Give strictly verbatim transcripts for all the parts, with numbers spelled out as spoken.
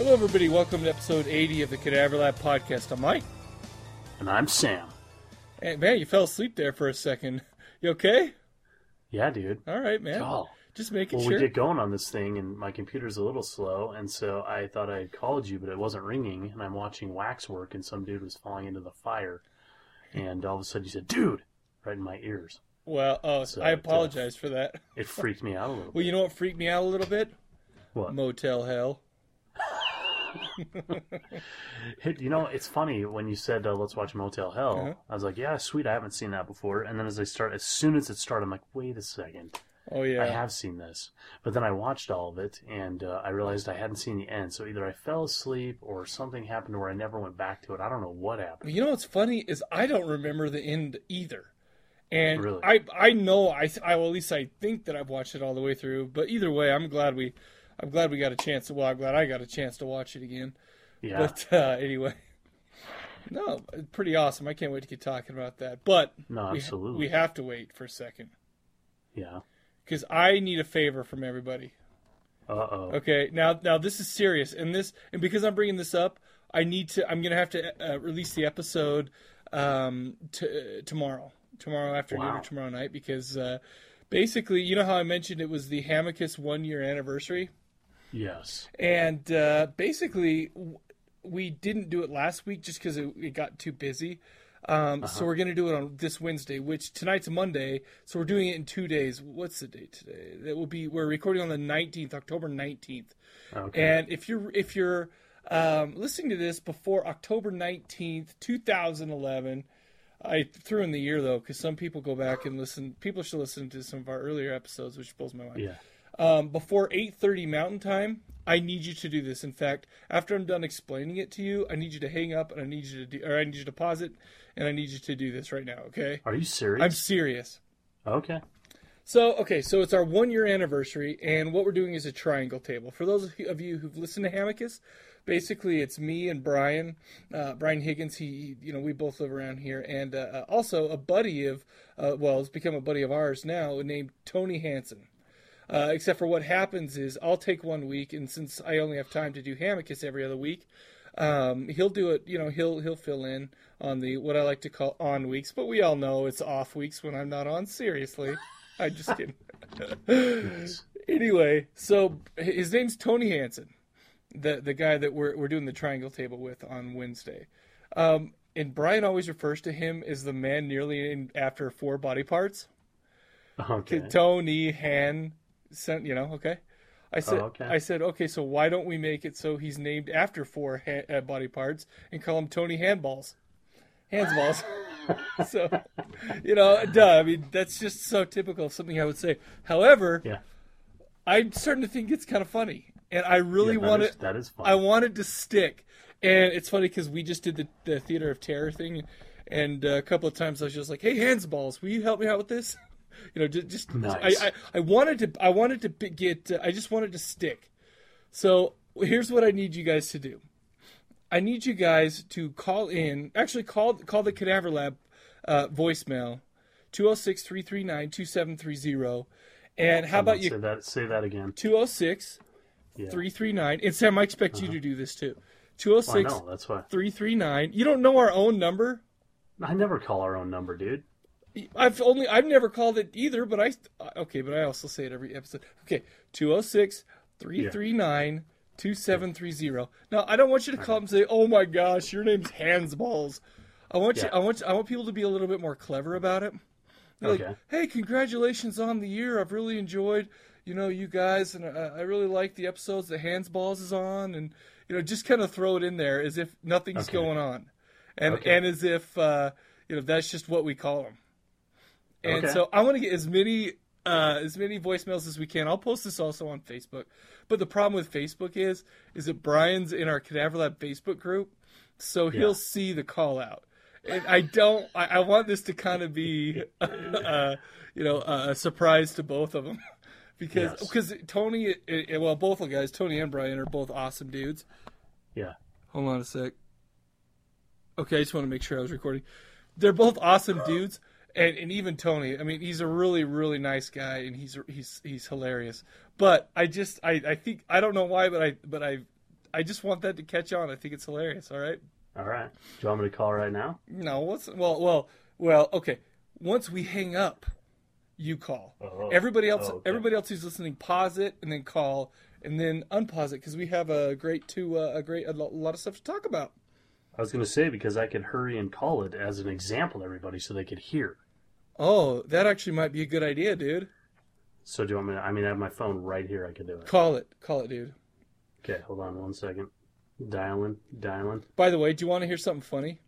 Hello, everybody. Welcome to episode eighty of the Cadaver Lab Podcast. I'm Mike. And I'm Sam. Hey, man, you fell asleep there for a second. You okay? Yeah, dude. All right, man. Oh. Just making well, sure. Well, we get going on this thing, and my computer's a little slow, and so I thought I had called you, but it wasn't ringing, and I'm watching Waxwork, and some dude was falling into the fire, and all of a sudden you said, dude, right in my ears. Well, oh, so I apologize it, uh, for that. It freaked me out a little well, bit. Well, you know what freaked me out a little bit? What? Motel Hell. You know, it's funny when you said uh, let's watch Motel Hell. Uh-huh. I was like, yeah, sweet, I haven't seen that before. And then as I start, as soon as it started, I'm like, wait a second. Oh yeah, I have seen this. But then I watched all of it, and uh, I realized I hadn't seen the end. So either I fell asleep or something happened where I never went back to it. I don't know what happened. You know what's funny is I don't remember the end either. And really? I I know I I well, at least I think that I've watched it all the way through. But either way, I'm glad we. I'm glad we got a chance. To, well, I'm glad I got a chance to watch it again. Yeah. But uh, anyway, no, pretty awesome. I can't wait to keep talking about that. But no, absolutely. We, we have to wait for a second. Yeah. Because I need a favor from everybody. Uh-oh. Okay. Now, now this is serious, and this, and because I'm bringing this up, I need to. I'm gonna have to uh, release the episode um, to, uh, tomorrow, tomorrow afternoon wow. or tomorrow night, because uh, basically, you know how I mentioned it was the Hamicus one year anniversary. Yes. And uh, basically, we didn't do it last week just because it, it got too busy. Um, uh-huh. So we're going to do it on this Wednesday, which tonight's Monday. So we're doing it in two days. What's the date today? That will be we're recording on the nineteenth, October nineteenth. Okay. And if you're if you're um, listening to this before October nineteenth, twenty eleven, I threw in the year though because some people go back and listen. People should listen to some of our earlier episodes, which blows my mind. Yeah. Um, before eight thirty Mountain Time, I need you to do this. In fact, after I'm done explaining it to you, I need you to hang up and I need you to do, or I need you to pause it and I need you to do this right now. Okay? Are you serious? I'm serious. Okay. So, okay, so it's our one year anniversary, and what we're doing is a triangle table. For those of you who've listened to Hamicus, basically it's me and Brian, uh, Brian Higgins. He, you know, we both live around here, and uh, also a buddy of, uh, well, it's become a buddy of ours now, named Tony Hansen. Uh, except for what happens is I'll take one week, and since I only have time to do Hamicus every other week, um, he'll do it. You know, he'll he'll fill in on the what I like to call on weeks, but we all know it's off weeks when I'm not on. Seriously, I'm just kidding. Nice. Anyway, so his name's Tony Hansen, the the guy that we're we're doing the triangle table with on Wednesday, um, and Brian always refers to him as the man nearly in after four body parts. Okay, Tony Han. Sent, you know, okay. I said, oh, okay. I said, okay. So why don't we make it so he's named after four ha- body parts and call him Tony Handballs, Handsballs? So, you know, duh. I mean, that's just so typical of something I would say. However, yeah. I'm starting to think it's kind of funny, and I really yeah, wanted. That is fun. I wanted to stick, and it's funny because we just did the, the Theater of Terror thing, and uh, a couple of times I was just like, "Hey, Handsballs, will you help me out with this?" You know, just, just nice. I, I, I wanted to, I wanted to get, uh, I just wanted to stick. So here's what I need you guys to do. I need you guys to call in, actually call, call the Cadaver Lab uh, voicemail, two oh six, three three nine, two seven three zero. And how I'm about you? Say that, say that again. two oh six, three three nine. And Sam, I expect uh-huh. you to do this too. two oh six, three three nine. You don't know our own number? I never call our own number, dude. I've only I've never called it either, but I okay, but I also say it every episode. Okay, two oh six, three three nine, two seven three zero. Now I don't want you to call up and say, "Oh my gosh, your name's Handsballs." I want yeah. you I want I want people to be a little bit more clever about it. They're okay. Like, hey, congratulations on the year! I've really enjoyed, you know, you guys, and I, I really like the episodes that Handsballs is on, and you know, just kind of throw it in there as if nothing's okay. going on, and okay. and as if uh, you know that's just what we call them. And okay. so I want to get as many uh, as many voicemails as we can. I'll post this also on Facebook. But the problem with Facebook is is that Brian's in our Cadaver Lab Facebook group, so he'll yeah. see the call out. And I don't. I, I want this to kind of be, uh, you know, uh, a surprise to both of them, because yes. because Tony, well, both of the guys, Tony and Brian, are both awesome dudes. Yeah. Hold on a sec. Okay, I just want to make sure I was recording. They're both awesome dudes. And, and even Tony, I mean, he's a really, really nice guy, and he's he's he's hilarious. But I just, I, I think, I don't know why, but I, but I, I just want that to catch on. I think it's hilarious. All right. All right. Do you want me to call right now? No. Let's, well, well, well. Okay. Once we hang up, you call. Oh, everybody else. Oh, okay. Everybody else who's listening, pause it and then call, and then unpause it because we have a great two, uh, a great a lot of stuff to talk about. I was going to say because I could hurry and call it as an example, everybody, so they could hear. Oh, that actually might be a good idea, dude. So do you want me to, I mean, I have my phone right here. I can do it. Call it. Call it, dude. Okay, hold on one second. Dialing, dialing. By the way, do you want to hear something funny?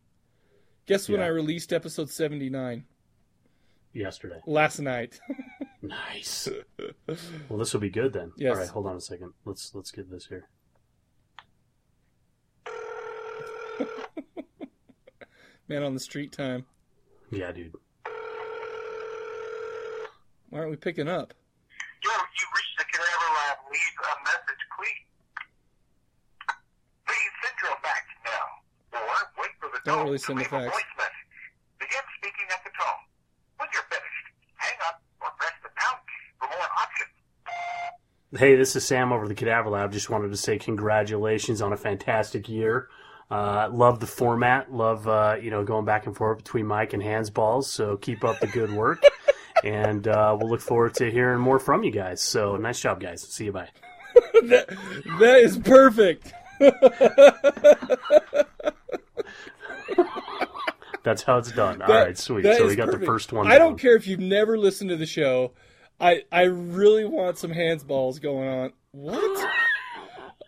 Guess when yeah. I released episode seventy-nine? Yesterday. Last night. Nice. Well, this will be good then. Yes. All right, hold on a second. Let's let's get this here. Man on the street time. Yeah, dude. Why aren't we picking up? Yo, you reached the Cadaver Lab. Leave a message, please. Please send your fax now. Or wait for the Don't tone really send to leave a, a voice message. Begin speaking at the tone. When you're finished, hang up or press the pound key for more options. Hey, this is Sam over the Cadaver Lab. Just wanted to say congratulations on a fantastic year. Uh, love the format. Love uh, you know going back and forth between Mike and Handsballs. So keep up the good work. And uh, we'll look forward to hearing more from you guys. So nice job, guys. See you, bye. that, that is perfect. That's how it's done. That, All right, sweet. So we got perfect. The first one. I down. Don't care if you've never listened to the show. I I really want some Handsballs going on. What?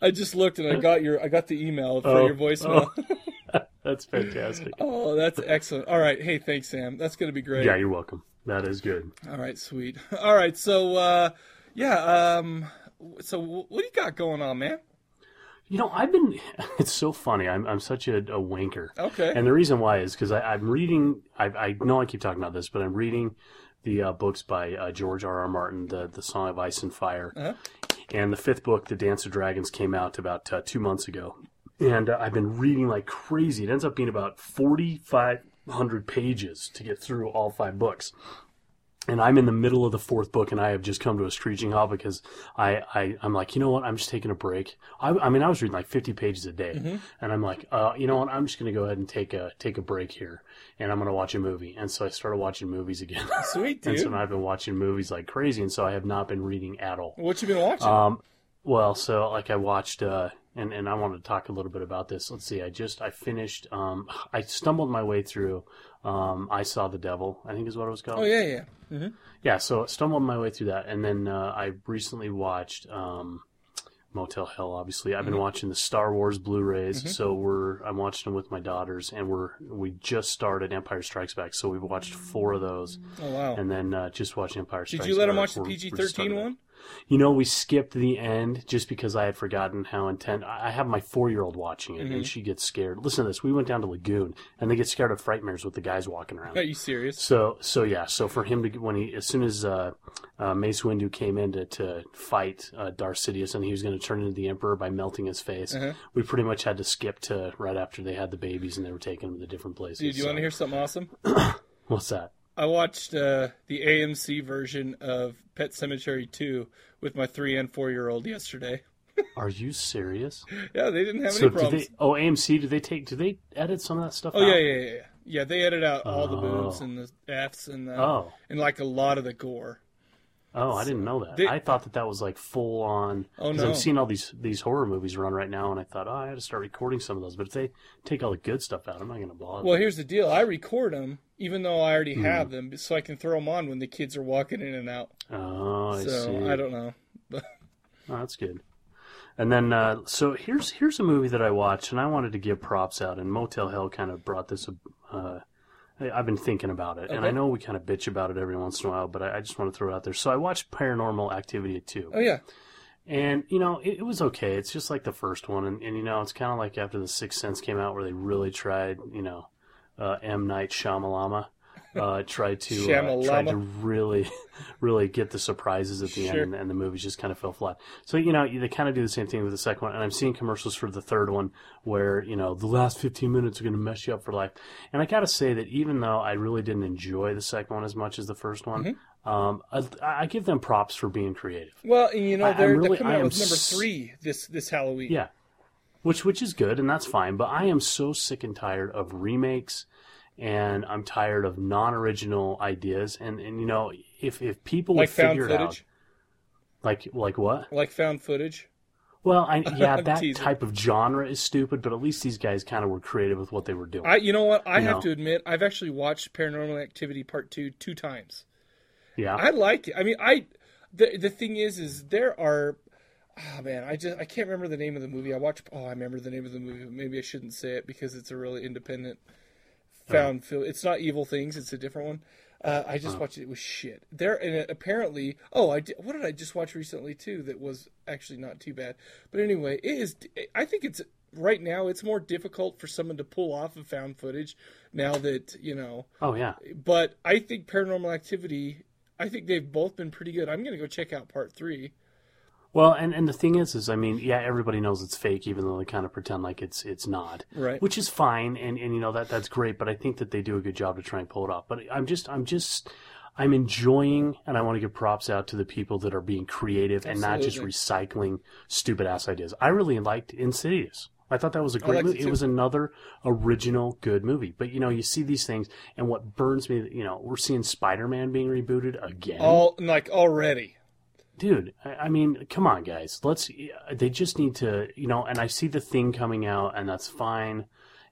I just looked and I got your I got the email for oh, your voicemail. Oh. That's fantastic. Oh, that's excellent. All right. Hey, thanks, Sam. That's going to be great. Yeah, you're welcome. That is good. All right, sweet. All right, so, uh, yeah, um, so what do you got going on, man? You know, I've been, it's so funny. I'm I'm such a, a wanker. Okay. And the reason why is because I'm reading, I, I know I keep talking about this, but I'm reading the uh, books by uh, George R. R. Martin, the, the Song of Ice and Fire. Uh-huh. And the fifth book, The Dance of Dragons, came out about uh, two months ago. And uh, I've been reading like crazy. It ends up being about forty-five hundred pages to get through all five books, and I'm in the middle of the fourth book, and I have just come to a screeching halt because I, I I'm like, you know what, I'm just taking a break. I, I mean, I was reading like fifty pages a day, mm-hmm. and I'm like, uh, you know what, I'm just going to go ahead and take a take a break here, and I'm going to watch a movie. And so I started watching movies again. Sweet, dude. And so now I've been watching movies like crazy, and so I have not been reading at all. What you been watching? Um, well, so like I watched. Uh, And and I wanted to talk a little bit about this. Let's see. I just I finished. Um, I stumbled my way through. Um, I Saw the Devil, I think is what it was called. Oh yeah, yeah, mm-hmm. yeah. So I stumbled my way through that, and then uh, I recently watched um, Motel Hell. Obviously, I've been mm-hmm. watching the Star Wars Blu-rays. Mm-hmm. So we're I'm watching them with my daughters, and we're we just started Empire Strikes Back. So we've watched four of those. Oh wow! And then uh, just watching Empire Strikes Back. Did you let them watch the P G thirteen one? You know, we skipped the end just because I had forgotten how intent. I have my four-year-old watching it, mm-hmm. and she gets scared. Listen to this. We went down to Lagoon, and they get scared of Frightmares with the guys walking around. Are you serious? So, so yeah. So for him to when he as soon as uh, uh, Mace Windu came in to, to fight uh, Darth Sidious, and he was going to turn into the Emperor by melting his face, uh-huh. we pretty much had to skip to right after they had the babies and they were taking them to different places. Dude, you so. want to hear something awesome? What's that? I watched uh, the A M C version of Pet Sematary two with my three and four year old yesterday. Are you serious? Yeah, they didn't have so any problems. They, oh, A M C, do they take? Do they edit some of that stuff? Oh, out? Oh yeah, yeah, yeah, yeah. They edit out oh. all the boobs and the Fs and the, oh, and like a lot of the gore. Oh, I didn't know that. They, I thought that that was like full on. Oh no! I've seen all these these horror movies run right now, and I thought, oh, I had to start recording some of those. But if they take all the good stuff out, I'm not going to bother. Well, here's the deal: I record them, even though I already mm. have them, so I can throw them on when the kids are walking in and out. Oh, I so, see. So I don't know. oh, that's good. And then, uh, so here's here's a movie that I watched, and I wanted to give props out. And Motel Hell kind of brought this. Uh, I've been thinking about it, okay. and I know we kind of bitch about it every once in a while, but I, I just want to throw it out there. So I watched Paranormal Activity two. Oh, yeah. And, you know, it, it was okay. It's just like the first one, and, and you know, it's kind of like after The Sixth Sense came out where they really tried, you know, uh, M. Night Shyamalama, uh, tried to uh, tried to really, really get the surprises at the sure. end, and, and the movies just kind of fell flat. So, you know, they kind of do the same thing with the second one, and I'm seeing commercials for the third one where, you know, the last fifteen minutes are going to mess you up for life. And I got to say that even though I really didn't enjoy the second one as much as the first one, mm-hmm. um, I, I give them props for being creative. Well, and you know, they're, I, really, they're coming out with number three this, this Halloween. Yeah. which which is good, and that's fine. But I am so sick and tired of remakes, and I'm tired of non-original ideas. And, and you know, if if people like would figure it out, like like what, like found footage. Well, I, yeah, that teasing. Type of genre is stupid, but at least these guys kind of were creative with what they were doing. I, you know what? I you have know? to admit, I've actually watched Paranormal Activity Part two two times. Yeah, I like it. I mean, I the the thing is, is there are, oh man, I just I can't remember the name of the movie. I watched. Oh, I remember the name of the movie. Maybe I shouldn't say it because it's a really independent found oh. film. It's not Evil Things. It's a different one. Uh, I just oh. watched it. It was shit. There and apparently, oh, I did, what did I just watch recently too? That was actually not too bad. But anyway, it is. I think it's right now. It's more difficult for someone to pull off of found footage now that you know. Oh yeah. But I think Paranormal Activity. I think they've both been pretty good. I'm gonna go check out part three. Well, and, and the thing is, is I mean, yeah, everybody knows it's fake, even though they kind of pretend like it's it's not, right? Which is fine, and, and you know that that's great. But I think that they do a good job to try and pull it off. But I'm just, I'm just, I'm enjoying, and I want to give props out to the people that are being creative Absolutely. and not just recycling stupid ass ideas. I really liked Insidious. I thought that was a great movie. It, it was another original good movie. But, you know, you see these things, and what burns me, you know, we're seeing Spider-Man being rebooted again. All, like, already. Dude, I, I mean, come on, guys. Let's. They just need to, you know, and I see The Thing coming out, and that's fine,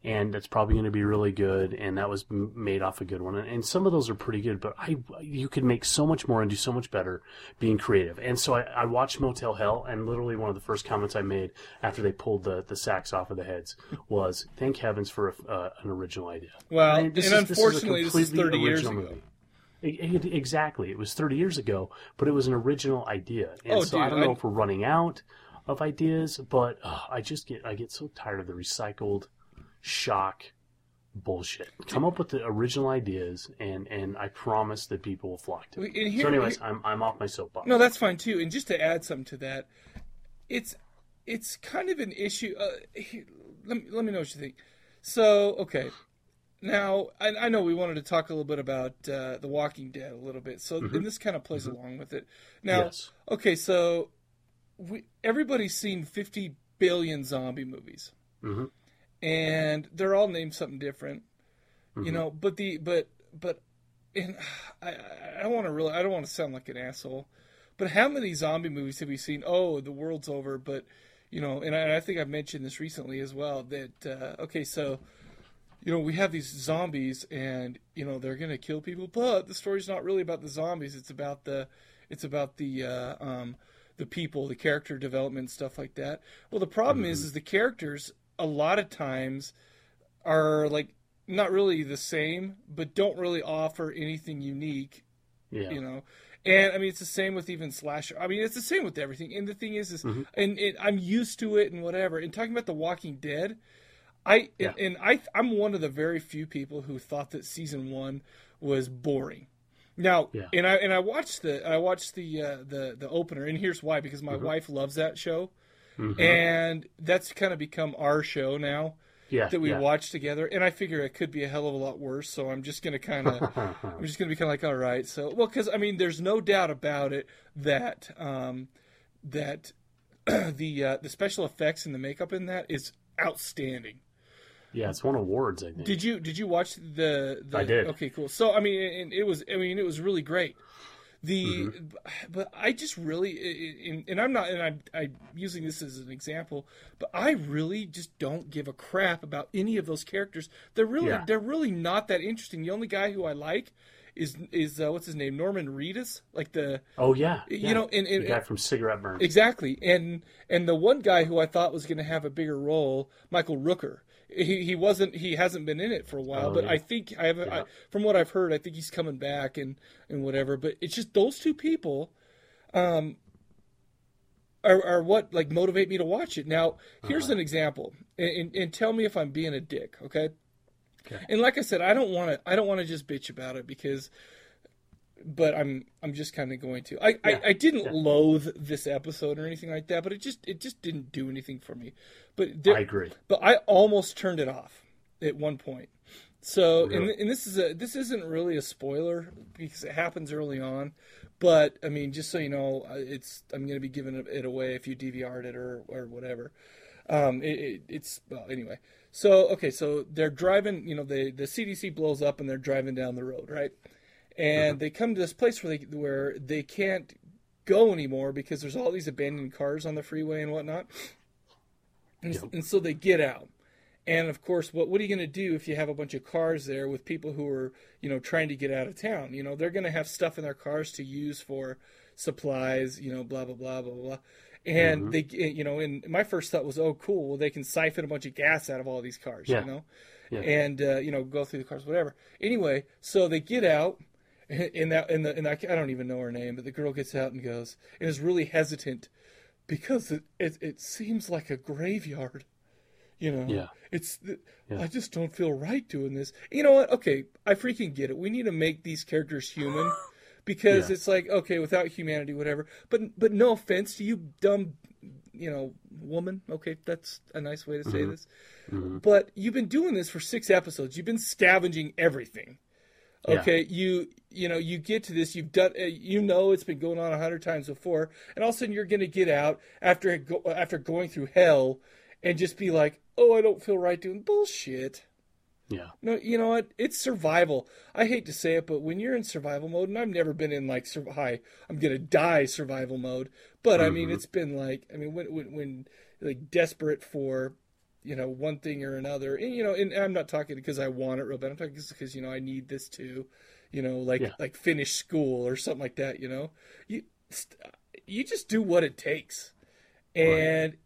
and that's probably going to be really good, and that was made off a good one. And, and some of those are pretty good, but I, you could make so much more and do so much better being creative. And so I, I watched Motel Hell, and literally one of the first comments I made after they pulled the, the sacks off of the heads was, thank heavens for a, uh, an original idea. Well, and, this and is, unfortunately, this is, this is thirty years ago. Movie. It, it, exactly. It was thirty years ago, but it was an original idea. And oh, so dude, I don't I... know if we're running out of ideas, but uh, I just get I get so tired of the recycled shock bullshit. Come up with the original ideas, and, and I promise that people will flock to it. Here, so anyways, here, I'm I'm off my soapbox. No, that's fine too. And just to add something to that, it's it's kind of an issue. Uh, here, let me let me know what you think. So okay, now I, I know we wanted to talk a little bit about uh, The Walking Dead a little bit. So mm-hmm. and this kind of plays mm-hmm. along with it. Now yes. okay, so we, everybody's seen fifty billion zombie movies. Mm-hmm. And they're all named something different, you mm-hmm. know. But the but but, and I I don't want to really I don't want to sound like an asshole, but how many zombie movies have we seen? Oh, the world's over. But you know, and I, and I think I've mentioned this recently as well. That uh, okay, so you know we have these zombies, and you know they're gonna kill people. But the story's not really about the zombies. It's about the it's about the uh, um the people, the character development, stuff like that. Well, the problem mm-hmm. is is the characters. A lot of times are like not really the same, but don't really offer anything unique, yeah. you know? And I mean, it's the same with even slasher. I mean, it's the same with everything. And the thing is, is, mm-hmm. and it, I'm used to it and whatever. And talking about The Walking Dead, I, yeah. and, and I, I'm one of the very few people who thought that season one was boring. Now, yeah. and I, and I watched the, I watched the, uh, the, the opener, and here's why, because my mm-hmm. wife loves that show. Mm-hmm. And that's kind of become our show now yeah, that we yeah. watch together. And I figure it could be a hell of a lot worse. So I'm just going to kind of, I'm just going to be kind of like, all right. So, well, cause I mean, there's no doubt about it that, um, that the, uh, the special effects and the makeup in that is outstanding. Yeah. It's won awards, I think. Did you, did you watch the, the I did. Okay, cool. So, I mean, and it was, I mean, it was really great. The, mm-hmm. but I just really, and I'm not, and I'm, I'm using this as an example, but I really just don't give a crap about any of those characters. They're really, yeah. they're really not that interesting. The only guy who I like is, is uh, what's his name? Norman Reedus, like the, oh yeah, you yeah. know, and, and the guy from Cigarette Burns. Exactly. And, and the one guy who I thought was going to have a bigger role, Michael Rooker. He he wasn't he hasn't been in it for a while, oh, but yeah. I think I have yeah. I, from what I've heard, I think he's coming back and, and whatever. But it's just those two people, um, are are what like motivate me to watch it. Now here's uh-huh. an example, and, and and tell me if I'm being a dick, okay? Okay. And like I said, I don't want to I don't want to just bitch about it because, but I'm I'm just kind of going to. I yeah. I, I didn't yeah. loathe this episode or anything like that, but it just it just didn't do anything for me. But there, I agree. But I almost turned it off at one point. So, really? and, and this is a this isn't really a spoiler because it happens early on. But I mean, just so you know, it's I'm going to be giving it away if you D V R'd it or or whatever. Um, it, it, it's, well, anyway. So, okay, so they're driving, you know, they, the C D C blows up and they're driving down the road, right? And mm-hmm. they come to this place where they, where they can't go anymore because there's all these abandoned cars on the freeway and whatnot. And, yep. and so they get out. And, of course, what, what are you going to do if you have a bunch of cars there with people who are, you know, trying to get out of town? You know, they're going to have stuff in their cars to use for supplies, you know, blah, blah, blah, blah, blah. And, mm-hmm. they, you know, and my first thought was, oh, cool, well, they can siphon a bunch of gas out of all these cars, yeah. you know, yeah. and, uh, you know, go through the cars, whatever. Anyway, so they get out. And that, and the, and I, I don't even know her name, but the girl gets out and goes, and is really hesitant because it, it, it seems like a graveyard. You know, yeah. it's, yeah. I just don't feel right doing this. You know what? Okay. I freaking get it. We need to make these characters human because yeah. it's like, okay, without humanity, whatever, but, but no offense to you, dumb, you know, woman. Okay. That's a nice way to say mm-hmm. this, mm-hmm. but you've been doing this for six episodes. You've been scavenging everything. Okay. Yeah. You, you know, you get to this, you've done, you know, it's been going on a hundred times before, and all of a sudden you're going to get out after, go, after going through hell and just be like, oh, I don't feel right doing bullshit. Yeah. No, you know what? It's survival. I hate to say it, but when you're in survival mode, and I've never been in like, sur- hi, I'm going to die survival mode. But mm-hmm. I mean, it's been like, I mean, when, when, when like desperate for, you know, one thing or another, and, you know, and I'm not talking because I want it real bad. I'm talking because, you know, I need this to, you know, like, yeah. like finish school or something like that. You know, you, you just do what it takes. And, right.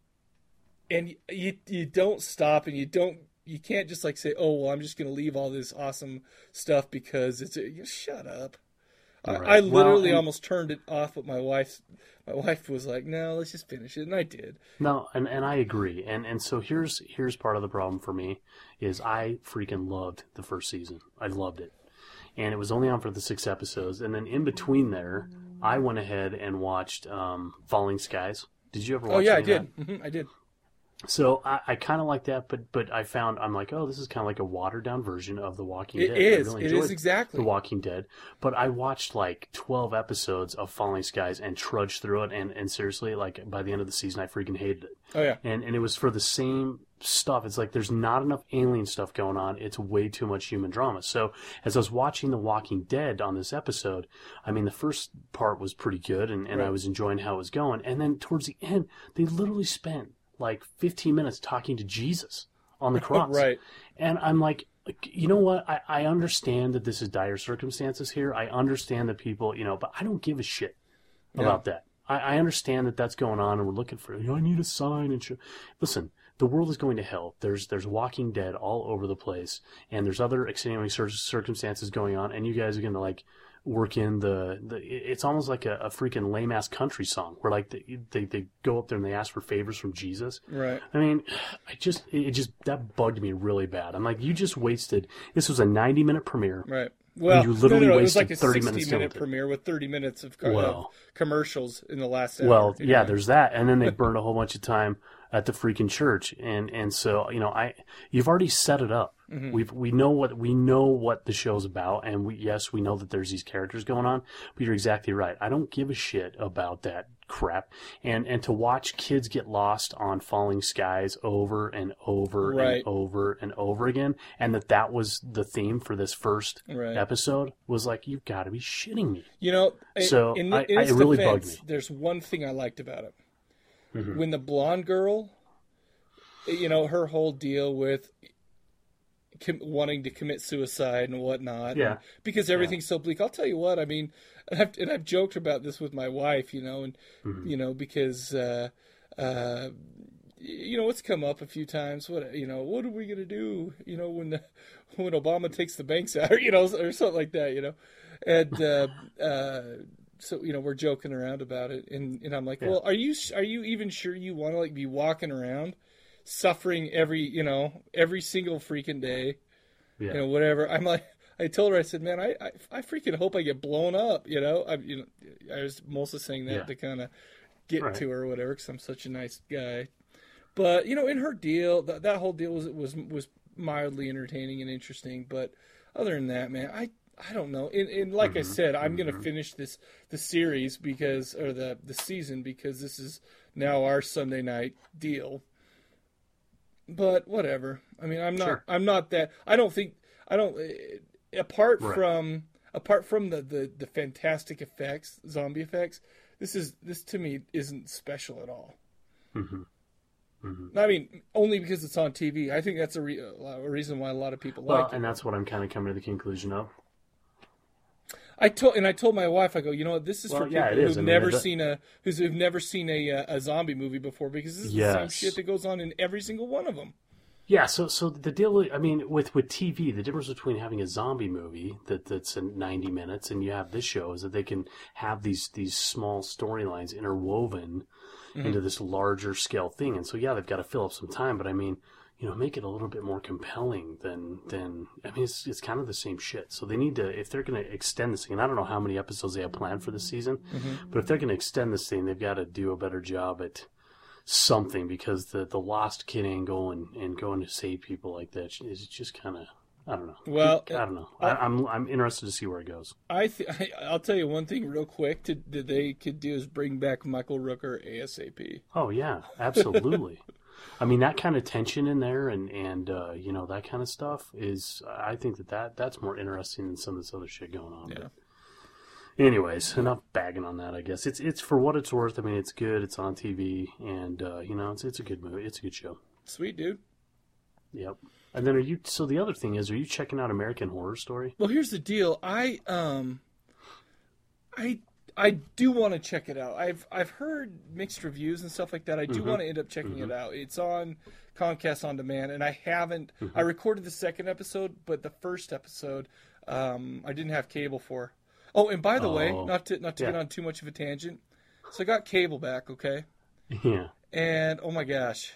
And you you don't stop, and you don't you can't just like say, oh well, I'm just gonna leave all this awesome stuff because it's a, you shut up. Right. I, I literally well, and, almost turned it off, but my wife my wife was like, no, let's just finish it, and I did. No, and, and I agree, and and so here's here's part of the problem for me is I freaking loved the first season. I loved it, and it was only on for the six episodes, and then in between there, I went ahead and watched um, Falling Skies. Did you ever? watch Oh yeah, I did. Mm-hmm, I did. So I, I kind of like that, but but I found, I'm like, oh, this is kind of like a watered-down version of The Walking Dead. It is. I really it is exactly. The Walking Dead. But I watched like twelve episodes of Falling Skies and trudged through it, and, and seriously, like by the end of the season, I freaking hated it. Oh, yeah. And, and it was for the same stuff. It's like there's not enough alien stuff going on. It's way too much human drama. So as I was watching The Walking Dead on this episode, I mean, the first part was pretty good, and, and right. I was enjoying how it was going. And then towards the end, they literally spent like fifteen minutes talking to Jesus on the cross. Right. And I'm like, you know what? I, I understand that this is dire circumstances here. I understand that people, you know, but I don't give a shit yeah. about that. I, I understand that that's going on and we're looking for, you know, I need a sign and shit. Listen, the world is going to hell. There's, there's Walking Dead all over the place, and there's other extenuating cir- circumstances going on. And you guys are going to like, work in the, the it's almost like a, a freaking lame ass country song where like they, they they go up there and they ask for favors from Jesus. Right. I mean, I just it just that bugged me really bad. I'm like, you just wasted. This was a ninety minute premiere. Right. Well, you literally no, no, no. wasted it was like a sixty minute premiere with thirty minutes of co- well, commercials in the last hour. Well, yeah, know? There's that, and then they burned a whole bunch of time at the freaking church, and and so you know, I you've already set it up. Mm-hmm. We've we know what we know what the show's about, and we yes we know that there's these characters going on, but you're exactly right. I don't give a shit about that crap, and and to watch kids get lost on Falling Skies over and over right. and over and over again, and that that was the theme for this first right. episode was like, you've got to be shitting me. You know, so in, in, I, in I, it really defense, bugged me. There's one thing I liked about it. Mm-hmm. When the blonde girl, you know, her whole deal with com- wanting to commit suicide and whatnot, yeah, and because everything's yeah. so bleak. I'll tell you what, I mean, and I've, and I've joked about this with my wife, you know, and mm-hmm. you know, because uh, uh, you know, it's come up a few times. What you know, what are we gonna do? You know, when the, when Obama takes the banks out, or, you know, or something like that, you know, and. Uh, uh, So, you know, we're joking around about it. And, and I'm like, yeah. well, are you are you even sure you want to, like, be walking around suffering every, you know, every single freaking day, yeah. you know, whatever. I'm like, I told her, I said, man, I, I, I freaking hope I get blown up, you know. I, you know, I was mostly saying that yeah. to kind of get right. to her or whatever because I'm such a nice guy. But, you know, in her deal, th- that whole deal was, was was mildly entertaining and interesting. But other than that, man, I... I don't know. And, and like mm-hmm. I said, I'm mm-hmm. going to finish this the series because or the, the season because this is now our Sunday night deal. but whatever. I mean, I'm not, sure. I'm not that, I don't think, I don't, apart right. from, apart from the, the, the fantastic effects, zombie effects, this is, this to me isn't special at all. Mm-hmm. Mm-hmm. I mean, only because it's on T V. I think that's a, re- a reason why a lot of people well, like it. Well, and that's what I'm kind of coming to the conclusion of. I told and I told my wife, I go, you know what, this is well, for people yeah, who've is. I mean, never a... seen a who's who've never seen a a zombie movie before, because this is yes. the same shit that goes on in every single one of them. Yeah, so so the deal, I mean, with, with T V, the difference between having a zombie movie that, that's in ninety minutes and you have this show is that they can have these these small storylines interwoven mm-hmm. into this larger scale thing. And so, yeah, they've got to fill up some time, but I mean, you know, make it a little bit more compelling than, than I mean, it's it's kind of the same shit. So they need to, if they're going to extend this thing, and I don't know how many episodes they have planned for this season, mm-hmm. but if they're going to extend this thing, they've got to do a better job at something, because the, the lost kid angle and, and going to save people like that is just kind of, I don't know. Well, I don't know. I, I'm I'm interested to see where it goes. I th- I'll tell you one thing real quick to, that they could do is bring back Michael Rooker ASAP. Oh, yeah, absolutely. I mean, that kind of tension in there and, and uh, you know, that kind of stuff is, I think that, that that's more interesting than some of this other shit going on. Yeah. But anyways, enough bagging on that, I guess. It's it's for what it's worth. I mean, it's good. It's on T V. And, uh, you know, it's it's a good movie. It's a good show. Sweet, dude. Yep. And then are you, so the other thing is, are you checking out American Horror Story? Well, here's the deal. I, um, I... I do want to check it out. I've I've heard mixed reviews and stuff like that. I do mm-hmm. want to end up checking mm-hmm. it out. It's on Comcast On Demand, and I haven't. Mm-hmm. I recorded the second episode, but the first episode um, I didn't have cable for. Oh, and by the oh. way, not to not to yeah. get on too much of a tangent, so I got cable back, okay? Yeah. And, oh my gosh,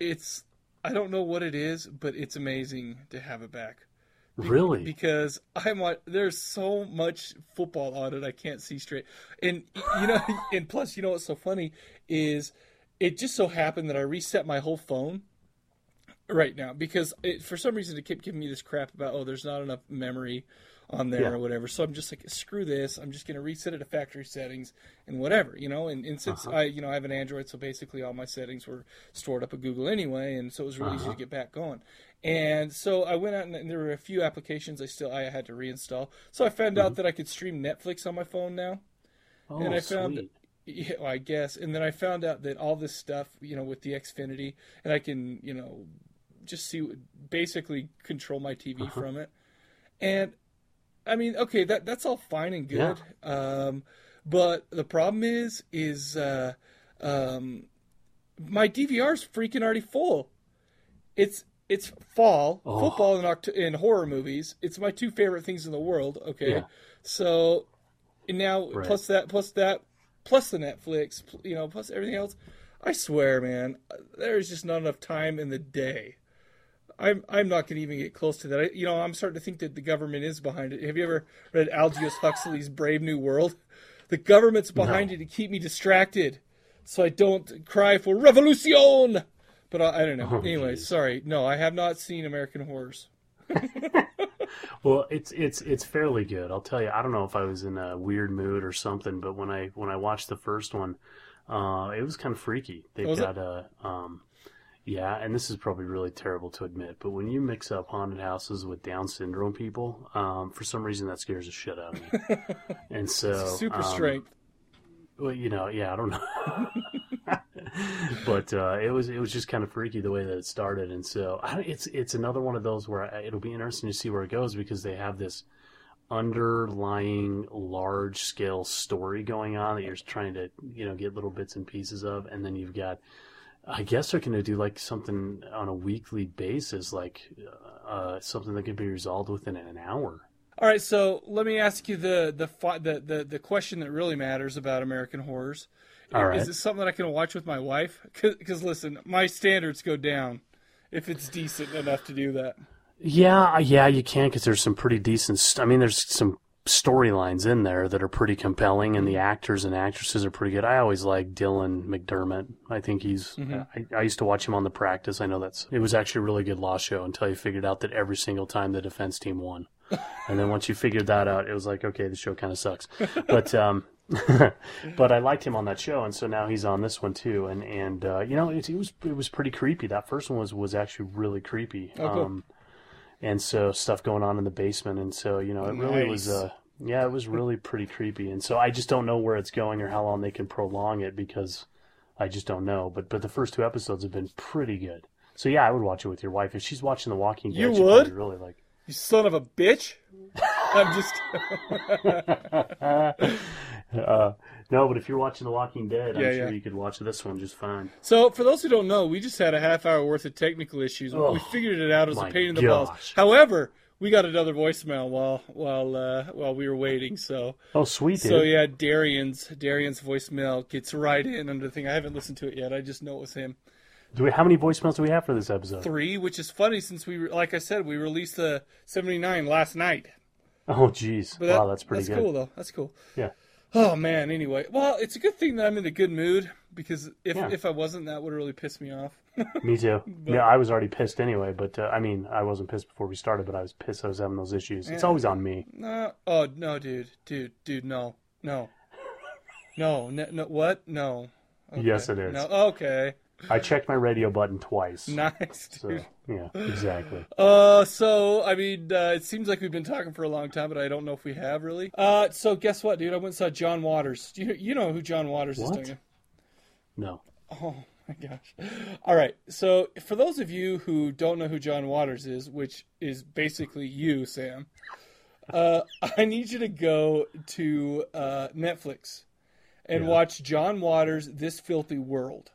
it's, I don't know what it is, but it's amazing to have it back. Be- really? Because I'm on, there's so much football on it, I can't see straight. And, you know, and plus, you know what's so funny is it just so happened that I reset my whole phone right now, because it, for some reason it kept giving me this crap about, oh, there's not enough memory on there yeah. or whatever. So I'm just like, screw this. I'm just going to reset it to factory settings and whatever, you know. And, and since uh-huh. I, you know, I have an Android, so basically all my settings were stored up at Google anyway. And so it was really uh-huh. easy to get back going. And so I went out, and there were a few applications I still I had to reinstall. So I found mm-hmm. out that I could stream Netflix on my phone now. Oh, and I found sweet. That, yeah, well, I guess. And then I found out that all this stuff, you know, with the Xfinity, and I can, you know, just see, basically control my T V uh-huh. from it. And I mean, okay, that that's all fine and good. Yeah. Um, but the problem is, is uh, um, my D V R's freaking already full. It's It's fall, oh. football, and, oct- and horror movies. It's my two favorite things in the world. Okay, yeah. so and now right. plus that, plus that, plus the Netflix, you know, plus everything else. I swear, man, there's just not enough time in the day. I'm I'm not going to even get close to that. I, you know, I'm starting to think that the government is behind it. Have you ever read Aldous Huxley's Brave New World? The government's behind no. it to keep me distracted, so I don't cry for revolution. But I, I don't know. Oh, anyway, geez. sorry. No, I have not seen American Horrors. Well, it's it's it's fairly good. I'll tell you. I don't know if I was in a weird mood or something, but when I when I watched the first one, uh, it was kind of freaky. They've oh, got it? a um, yeah, and this is probably really terrible to admit, but when you mix up haunted houses with Down syndrome people, um, for some reason that scares the shit out of me. And so super um, strength. Well, you know, yeah, I don't know. But uh, it was it was just kind of freaky the way that it started, and so I, it's it's another one of those where I, it'll be interesting to see where it goes, because they have this underlying large scale story going on that you're trying to, you know, get little bits and pieces of, and then you've got, I guess they're going to do like something on a weekly basis, like uh, something that can be resolved within an hour. All right, so let me ask you the the the the, the question that really matters about American Horrors. All right. Is this something that I can watch with my wife? Because, listen, my standards go down if it's decent enough to do that. Yeah, yeah, you can, because there's some pretty decent st- – I mean, there's some storylines in there that are pretty compelling, and the actors and actresses are pretty good. I always like Dylan McDermott. I think he's mm-hmm. – I, I used to watch him on The Practice. I know that's – it was actually a really good law show until you figured out that every single time the defense team won. And then once you figured that out, it was like, okay, the show kind of sucks. But – um But I liked him on that show, and so now he's on this one too. And and uh, you know, it, it was it was pretty creepy. That first one was was actually really creepy. Oh, cool. Um, and so stuff going on in the basement, and so you know, it nice. really was. Uh, yeah, it was really pretty creepy. And so I just don't know where it's going or how long they can prolong it, because I just don't know. But but the first two episodes have been pretty good. So yeah, I would watch it with your wife if she's watching The Walking Dead. You she'd would really like. You son of a bitch! I'm just uh, no, but if you're watching The Walking Dead, yeah, I'm sure yeah. you could watch this one just fine. So, for those who don't know, we just had a half hour worth of technical issues. Oh, we figured it out. It was a pain in the gosh. balls. However, we got another voicemail while while uh, while we were waiting. So oh, sweet. So dude. yeah, Darian's Darian's voicemail gets right in under the thing. I haven't listened to it yet. I just know it was him. Do we, how many voicemails do we have for this episode? Three, which is funny since we, like I said, we released the seventy-nine last night. Oh, geez. That, wow, that's pretty that's good. That's cool, though. That's cool. Yeah. Oh, man. Anyway. Well, it's a good thing that I'm in a good mood, because if yeah. if I wasn't, that would really piss me off. Me too. But, yeah, I was already pissed anyway, but uh, I mean, I wasn't pissed before we started, but I was pissed I was having those issues. Man. It's always on me. No. Oh, no, dude. Dude, dude, no. No. No. No. no what? No. Okay. Yes, it is. No. Okay. I checked my radio button twice. Nice, dude. So, yeah, exactly. Uh, so, I mean, uh, it seems like we've been talking for a long time, but I don't know if we have, really. Uh, so, guess what, dude? I went and saw John Waters. You, you know who John Waters what? is, don't you? No. Oh, my gosh. All right. So, for those of you who don't know who John Waters is, which is basically you, Sam, uh, I need you to go to uh, Netflix and yeah. watch John Waters' This Filthy World.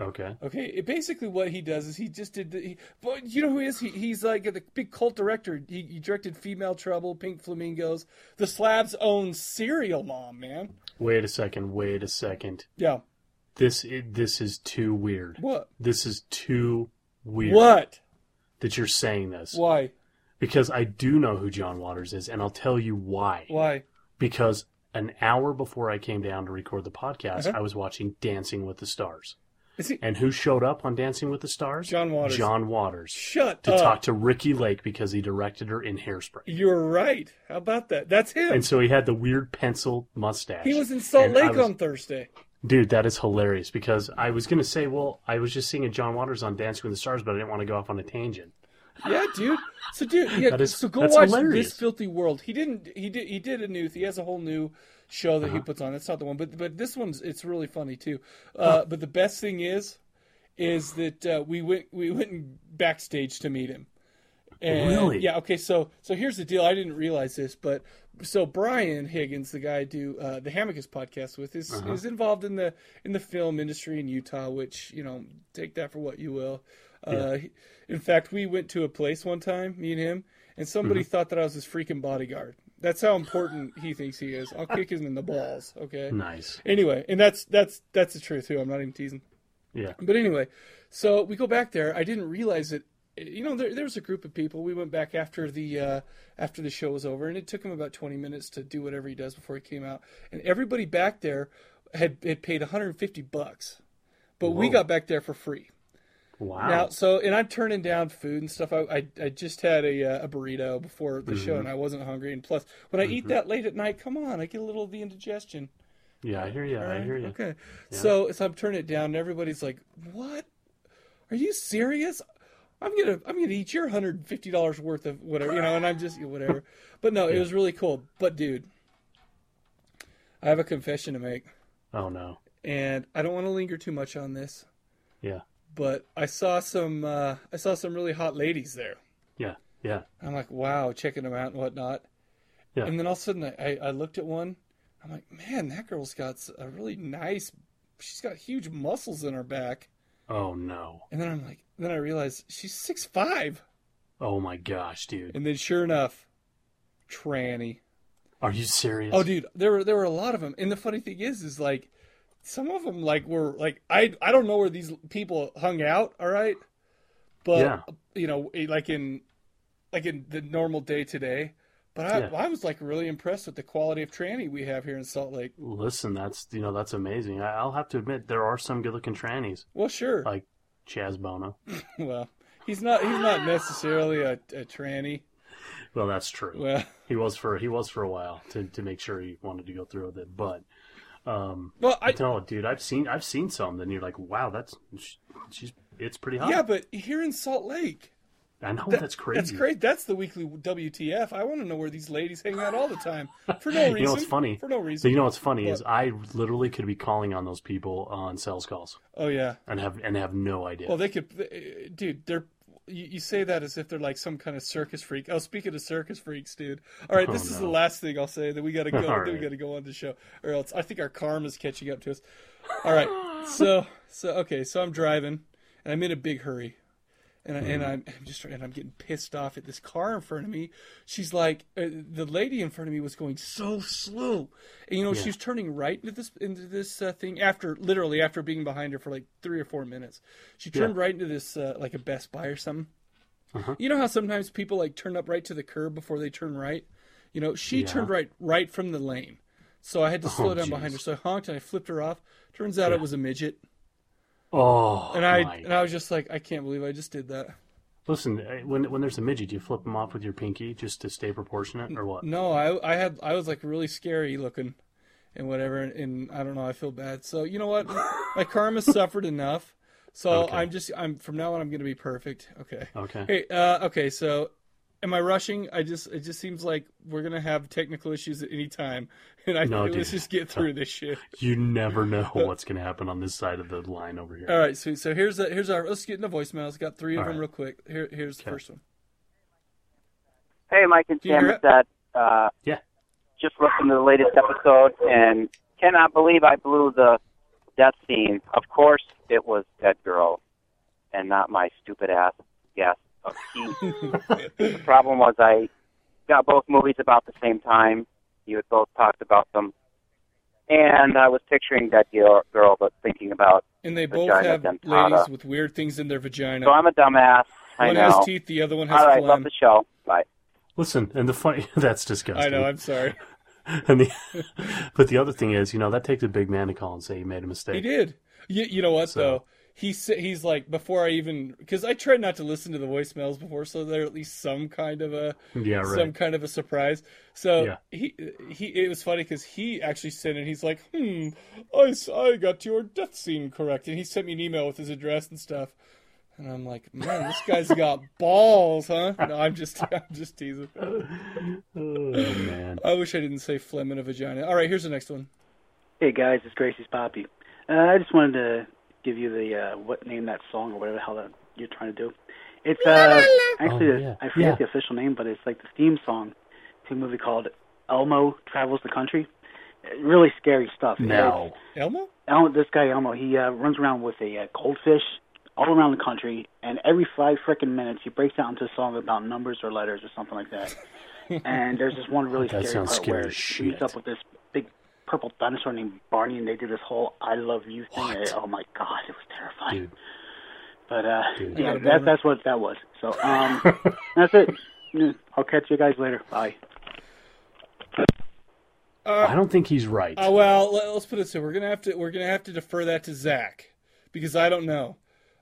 Okay. Okay. It, basically, what he does is he just did. The, he, but you know who he is? He, he's like the big cult director. He, he directed Female Trouble, Pink Flamingos, the Slab's own Serial Mom, man. Wait a second. Wait a second. Yeah. This it, this is too weird. What? This is too weird. What? That you're saying this. Why? Because I do know who John Waters is, and I'll tell you why. Why? Because an hour before I came down to record the podcast, uh-huh. I was watching Dancing with the Stars. He... And who showed up on Dancing with the Stars? John Waters. John Waters. Shut to up. To talk to Ricky Lake because he directed her in Hairspray. You're right. How about that? That's him. And so he had the weird pencil mustache. He was in Salt and Lake was... on Thursday. Dude, that is hilarious, because I was going to say, well, I was just seeing John Waters on Dancing with the Stars, but I didn't want to go off on a tangent. Yeah, dude. So, dude, yeah, is, so go watch hilarious. This Filthy World. He didn't. He did. He did a new. He has a whole new show that uh-huh. he puts on. That's not the one, but but this one's it's really funny too. Uh, huh. But the best thing is, is that uh, we went we went backstage to meet him. And, really? Yeah. Okay. So so here's the deal. I didn't realize this, but so Brian Higgins, the guy I do uh, the Hamicus podcast with, is uh-huh. is involved in the in the film industry in Utah. Which, you know, take that for what you will. Yeah. Uh, in fact, we went to a place one time, me and him, and somebody mm-hmm. thought that I was his freaking bodyguard. That's how important he thinks he is. I'll kick him in the balls. Okay. Nice. Anyway, and that's that's that's the truth too. I'm not even teasing. Yeah. But anyway, so we go back there. I didn't realize it. You know, there, there was a group of people. We went back after the uh, after the show was over, and it took him about twenty minutes to do whatever he does before he came out. And everybody back there had had paid one hundred fifty bucks, but Whoa. we got back there for free. Wow. Now, so, and I'm turning down food and stuff. I I, I just had a uh, a burrito before the mm-hmm. show, and I wasn't hungry. And plus, when I mm-hmm. eat that late at night, come on, I get a little of the indigestion. Yeah, I hear you. Right? I hear you. Okay. Yeah. So, so I'm turning it down, and everybody's like, "What? Are you serious? I'm gonna I'm gonna eat your one hundred fifty dollars worth of whatever, you know." And I'm just whatever. But no, yeah. it was really cool. But dude, I have a confession to make. Oh no. And I don't want to linger too much on this. Yeah. But I saw some, uh, I saw some really hot ladies there. Yeah, yeah. I'm like, wow, checking them out and whatnot. Yeah. And then all of a sudden, I, I, I looked at one. I'm like, man, that girl's got a really nice. She's got huge muscles in her back. Oh no. And then I'm like, then I realized she's six five. Oh my gosh, dude. And then sure enough, tranny. Are you serious? Oh, dude, there were there were a lot of them. And the funny thing is, is like. Some of them like were like I I don't know where these people hung out, all right, but yeah. you know, like in like in the normal day today. But I, yeah. I was like really impressed with the quality of tranny we have here in Salt Lake. Listen, that's you know that's amazing. I, I'll have to admit there are some good looking trannies. Well, sure, like Chaz Bono. Well, he's not he's not necessarily a, a tranny. Well, that's true. Well, he was for he was for a while to to make sure he wanted to go through with it, but. Um, well, I, I tell it, dude, I've seen I've seen some, and you're like, wow, that's she's it's pretty hot. Yeah, but here in Salt Lake, I know that, that's crazy. That's great. That's the weekly W T F. I want to know where these ladies hang out all the time for no reason. You know what's funny? For no reason. So you know what's funny but, is I literally could be calling on those people on sales calls. Oh yeah, and have and have no idea. Well, they could, they, dude. They're you, you say that as if they're like some kind of circus freak. Oh, speaking of circus freaks, dude. All right, oh, this no. is the last thing I'll say. That we got to go. Right. We got to go on the show, or else I think our karma's catching up to us. All right, so so okay, so I'm driving, and I'm in a big hurry. And, I, mm. and I'm, I'm just and I'm getting pissed off at this car in front of me. She's like, uh, the lady in front of me was going so slow, and you know yeah. she's turning right into this into this uh, thing after literally after being behind her for like three or four minutes. She turned yeah. right into this uh, like a Best Buy or something. Uh-huh. You know how sometimes people like turn up right to the curb before they turn right. You know she yeah. turned right right from the lane, so I had to slow oh, down geez. behind her. So I honked and I flipped her off. Turns out yeah. it was a midget. Oh, and I my. and I was just like, I can't believe I just did that. Listen, when when there's a midget, do you flip them off with your pinky just to stay proportionate, or what? No, I I had I was like really scary looking, and whatever, and, and I don't know, I feel bad. So you know what, my karma suffered enough. So okay. I'm just I'm from now on I'm gonna be perfect. Okay. Okay. Hey, uh, okay. So, am I rushing? I just it just seems like we're gonna have technical issues at any time, and I no, let's just get through this shit. You never know what's gonna happen on this side of the line over here. All right, so so here's the, here's our let's get into voicemails. Got three of All them right. real quick. Here here's okay. the first one. Hey, Mike and Sam, it's that uh, yeah. Just listened to the latest episode and cannot believe I blew the death scene. Of course, it was that girl, and not my stupid ass guest. The problem was I got both movies about the same time. You had both talked about them, and I was picturing that girl, but thinking about and they both have dentata. Ladies with weird things in their vagina. So I'm a dumbass. One I know. has teeth, the other one has. All right, phlegm. Love the show. Bye. Listen, and the funny—that's disgusting. I know. I'm sorry. And the, but the other thing is, you know, that takes a big man to call and say he made a mistake. He did. You, you know what so. though. He's, he's like, before I even, because I tried not to listen to the voicemails before, so there at least some kind of a, yeah, right. some kind of a surprise. So yeah. he, he, it was funny because he actually sent it. He's like, hmm, I, I got your death scene correct. And he sent me an email with his address and stuff. And I'm like, man, this guy's got balls, huh? No, I'm just, I'm just teasing. Oh, man. I wish I didn't say phlegm in a vagina. All right, here's the next one. Hey, guys, it's Gracie's Poppy. Uh, I just wanted to give you the, uh, what name that song or whatever the hell that you're trying to do. It's, uh, actually, oh, yeah. I forget yeah. the official name, but it's like the theme song to a movie called Elmo Travels the Country. Really scary stuff. No. It's, Elmo? Elmo? This guy, Elmo, he, uh, runs around with a uh, goldfish all around the country, and every five frickin' minutes he breaks out into a song about numbers or letters or something like that. And there's this one really that scary part scary where shit. he meets up with this big purple dinosaur named Barney, and they did this whole I love you thing. They, oh my god, it was terrifying. Dude. But uh Dude. yeah, that, that's what that was. So um that's it. I'll catch you guys later. Bye. Uh, I don't think he's right. Uh, well, let's put it this way. We're gonna have to we're gonna have to defer that to Zach, because I don't know.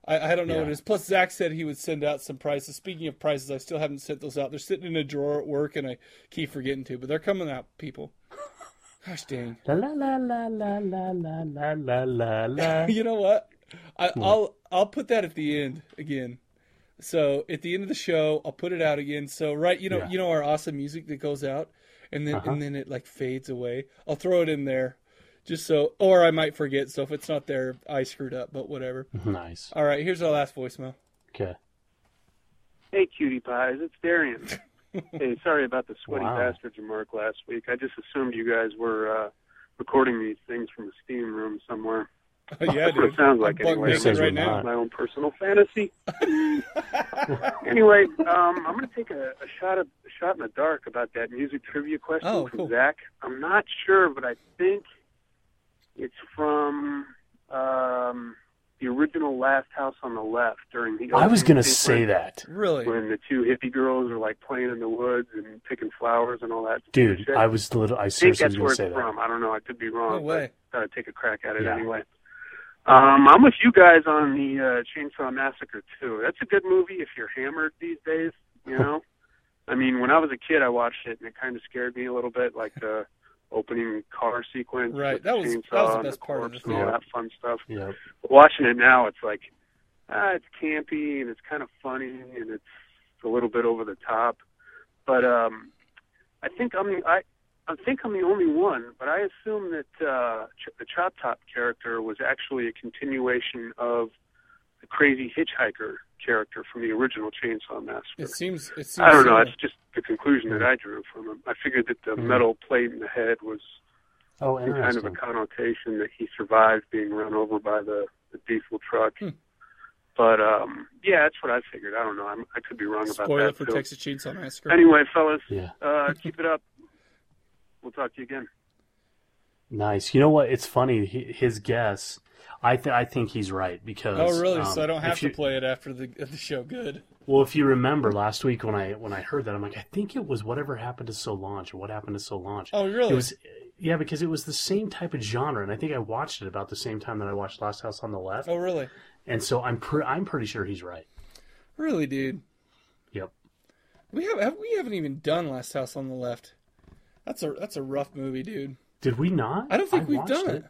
I, I don't know yeah. what it is. Plus, Zach said he would send out some prices. Speaking of prices, I still haven't sent those out. They're sitting in a drawer at work, and I keep forgetting to. But they're coming out, people. Gosh dang. La la la la la la la la la la. You know what? I, what? I'll I'll put that at the end again. So at the end of the show, I'll put it out again. So right, you know, yeah. you know our awesome music that goes out, and then uh-huh. and then it like fades away. I'll throw it in there, just so, or I might forget. So if it's not there, I screwed up. But whatever. Nice. All right, here's our last voicemail. Okay. Hey, cutie pies, it's Darian. Hey, sorry about the sweaty wow. bastards remark last week. I just assumed you guys were uh, recording these things from a steam room somewhere. Oh, yeah, That's dude. what it sounds like I'm anyway. I'm right now. My own personal fantasy. Anyway, um, I'm going to take a, a shot of, a shot in the dark about that music trivia question oh, from cool. Zach. I'm not sure, but I think it's from um, the original Last House on the Left during the. I was going to say that. Really? When the two hippie girls are like playing in the woods and picking flowers and all that. Dude, shit. I was little. I seriously didn't say that. I think that's where it's from. I don't know. I could be wrong. No way. But I thought I'd take a crack at it yeah. anyway. Um, I'm with you guys on the uh, Chainsaw Massacre too. That's a good movie if you're hammered these days, you know? I mean, when I was a kid, I watched it and it kind of scared me a little bit, like the opening car sequence. Right, that was, that was the best the part of the film. All that fun stuff. Yeah. But watching it now, it's like, ah, it's campy and it's kind of funny and it's a little bit over the top. But um, I think I'm the, I, I think I'm the only one, but I assume that uh, the Chop Top character was actually a continuation of the crazy hitchhiker character from the original Chainsaw Massacre. It seems, it seems I don't know, so. That's just the conclusion that I drew from him. I figured that the mm-hmm. metal plate in the head was oh, some kind of a connotation that he survived being run over by the, the diesel truck. Hmm. But, um, yeah, that's what I figured. I don't know. I'm, I could be wrong Spoiler about that. Spoiler for too. Texas Chainsaw Massacre. Anyway, fellas, yeah. uh, keep it up. We'll talk to you again. Nice. You know what? It's funny. He, his guess, I, th- I think he's right because... Oh, really? Um, so I don't have you, to play it after the the show? Good. Well, if you remember last week when I when I heard that, I'm like, I think it was Whatever Happened to Solange or What Happened to Solange. Oh, really? It was, yeah, because it was the same type of genre, and I think I watched it about the same time that I watched Last House on the Left. Oh, really? And so I'm pre- I'm pretty sure he's right. Really, dude? Yep. We have, have we haven't even done Last House on the Left. That's a that's a rough movie, dude. Did we not? I don't think I we've done it. it.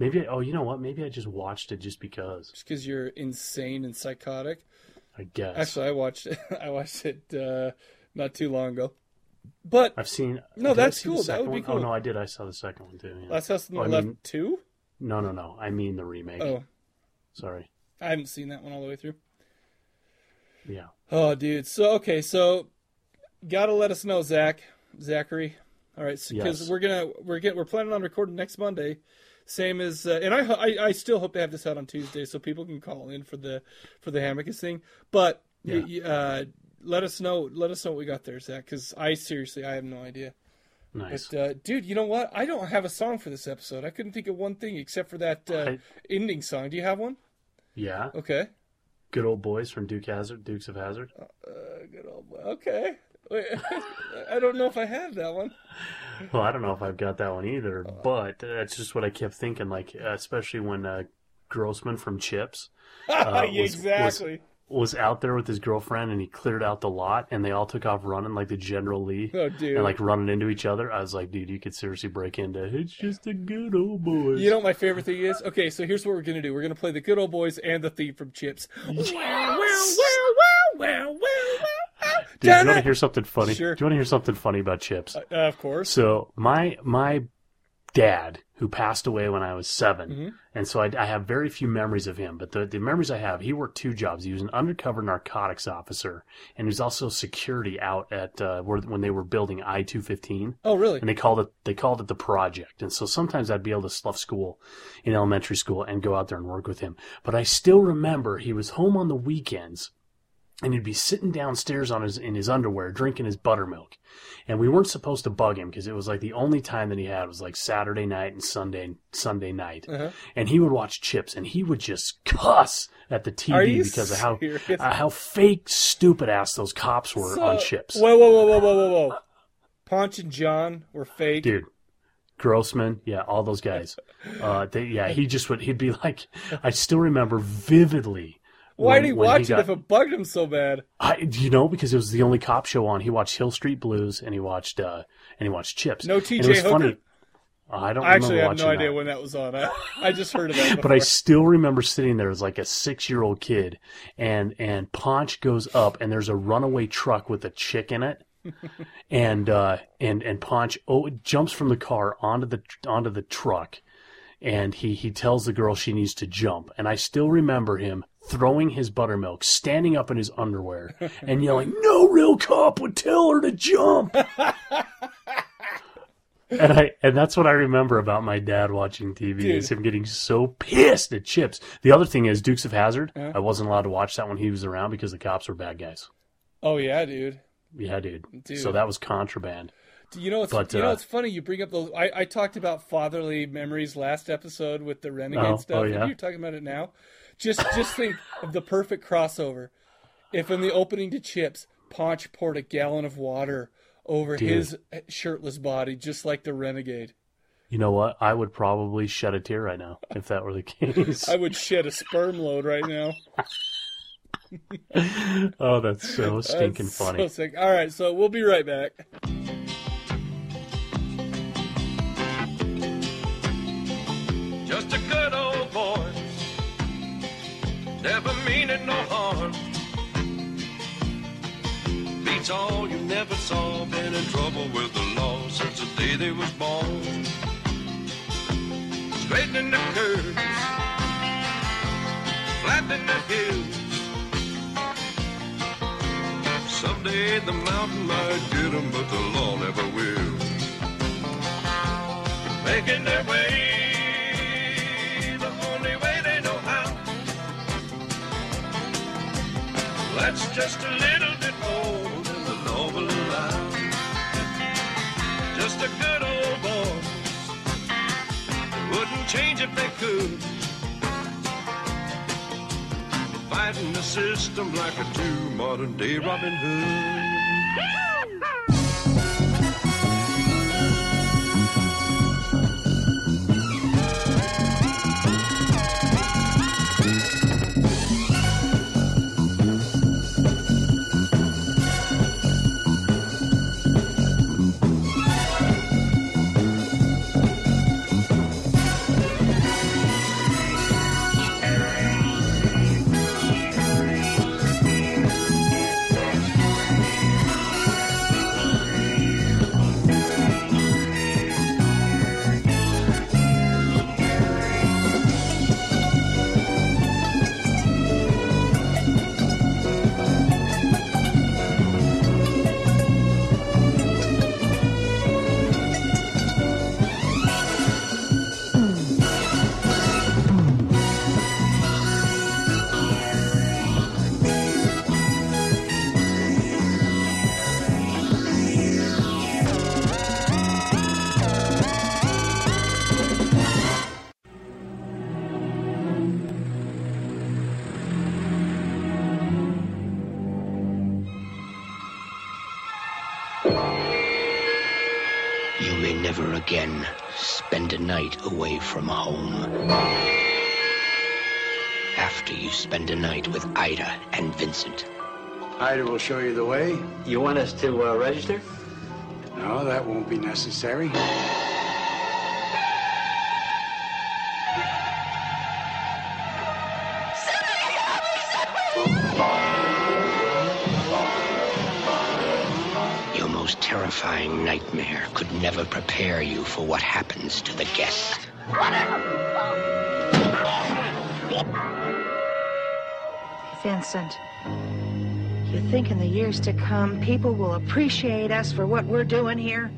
Maybe oh, you know what? Maybe I just watched it just because. Just because you're insane and psychotic. I guess. Actually, I watched it. I watched it uh, not too long ago. But I've seen. No, that's cool. That would one? be cool. Oh no, I did. I saw the second one too. Yeah. Last House on the oh, Left I mean, two. No, no, no. I mean the remake. Oh, sorry. I haven't seen that one all the way through. Yeah. Oh, dude. So, okay. So, gotta let us know, Zach, Zachary. All right, because so, yes. we're gonna we're get, we're planning on recording next Monday, same as uh, and I, I I still hope to have this out on Tuesday so people can call in for the for the Hamicus thing. But yeah. y- uh, let us know let us know what we got there, Zach. Because I seriously I have no idea. Nice, but, uh, dude. You know what? I don't have a song for this episode. I couldn't think of one thing except for that uh, I... ending song. Do you have one? Yeah. Okay. Good Old Boys from Duke Hazard, Dukes of Hazzard. Uh, good old boy. Okay. Wait, I don't know if I have that one. Well, I don't know if I've got that one either, but that's just what I kept thinking. Like, especially when uh, Grossman from Chips uh, was, exactly was, was out there with his girlfriend, and he cleared out the lot, and they all took off running like the General Lee, oh, dude. and like running into each other. I was like, dude, you could seriously break into It's Just a Good Old Boys. You know what my favorite thing is? Okay, so here's what we're gonna do. We're gonna play the Good Old Boys and the theme from Chips. Yes. Wow, wow, wow, wow, wow, wow. Dude, do you want to hear something funny? Sure. Do you want to hear something funny about Chips? Uh, of course. So my my dad, who passed away when I was seven, mm-hmm. and so I, I have very few memories of him. But the, the memories I have, he worked two jobs. He was an undercover narcotics officer, and he was also security out at uh, where, when they were building I two fifteen. Oh, really? And they called it they called it the project. And so sometimes I'd be able to slough school in elementary school and go out there and work with him. But I still remember he was home on the weekends. And he'd be sitting downstairs on his in his underwear drinking his buttermilk. And we weren't supposed to bug him because it was like the only time that he had was like Saturday night and Sunday Sunday night. Uh-huh. And he would watch Chips and he would just cuss at the T V because of how uh, how fake, stupid ass those cops were so, on Chips. Whoa, whoa, whoa, whoa, whoa, whoa, whoa. Ponch and John were fake. Dude. Grossman, yeah, all those guys. Uh, they, yeah, he just would, he'd be like, I still remember vividly. Why did he watch he got, it if it bugged him so bad? I, you know, because it was the only cop show on. He watched Hill Street Blues and he watched uh, and he watched Chips. No T J Hooker. Funny. I don't. I actually have no idea that. when that was on. I, I just heard of that. But I still remember sitting there as like a six-year-old kid, and and Ponch goes up and there's a runaway truck with a chick in it. and uh, and and Ponch oh, jumps from the car onto the onto the truck, and he he tells the girl she needs to jump. And I still remember him throwing his buttermilk, standing up in his underwear, and yelling, "No real cop would tell her to jump." and I and that's what I remember about my dad watching T V Dude. is him getting so pissed at Chips. The other thing is Dukes of Hazzard. Uh-huh. I wasn't allowed to watch that when he was around because the cops were bad guys. Oh yeah, dude. Yeah, dude. dude. So that was contraband. You know, it's but, you know, uh, it's funny you bring up those. I, I talked about fatherly memories last episode with the Renegade oh, stuff. Oh, yeah. And you're talking about it now. Just just think of the perfect crossover. If in the opening to Chips, Ponch poured a gallon of water over Dude. his shirtless body, just like the Renegade. You know what? I would probably shed a tear right now if that were the case. I would shed a sperm load right now. Oh, that's so stinking that's funny. So sick. All right, so we'll be right back. never meaning no harm. Beats all you never saw, been in trouble with the law since the day they was born. Straightening the curves, flattening the hills. Someday the mountain might get them, but the law never will. Making their way. That's just a little bit more than the law will allow. Just a good old boy, wouldn't change if they could. Fighting the system like a true modern day Robin Hood. Again, spend a night away from home. After you spend a night with Ida and Vincent. Ida will show you the way. You want us to uh, register? No, that won't be necessary. Terrifying nightmare could never prepare you for what happens to the guest. Vincent, you think in the years to come people will appreciate us for what we're doing here?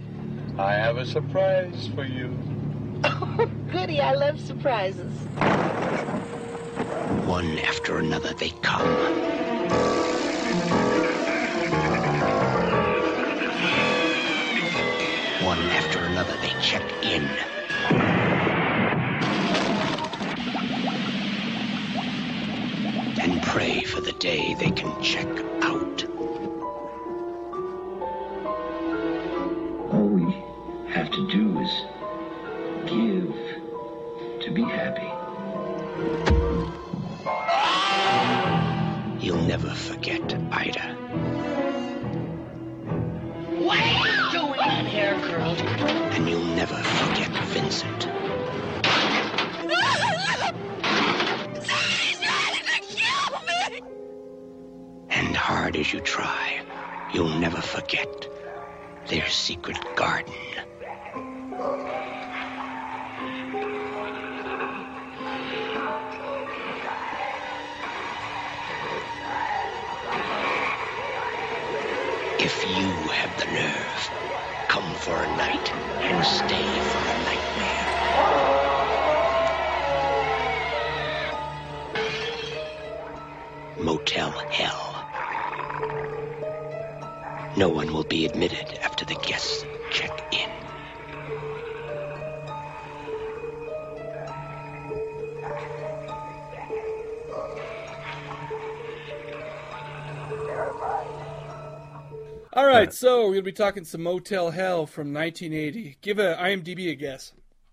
I have a surprise for you. Oh, goody, I love surprises. One after another they come. One after another, they check in. And pray for the day they can check out. All we have to do is give to be happy. You'll never forget Ida. And you'll never forget Vincent. And hard as you try, you'll never forget their secret garden. If you have the nerve, come for a night and stay for a nightmare. Motel Hell. No one will be admitted after the guests check in. All right, so we're going to be talking some Motel Hell from nineteen eighty. Give a IMDb a guess.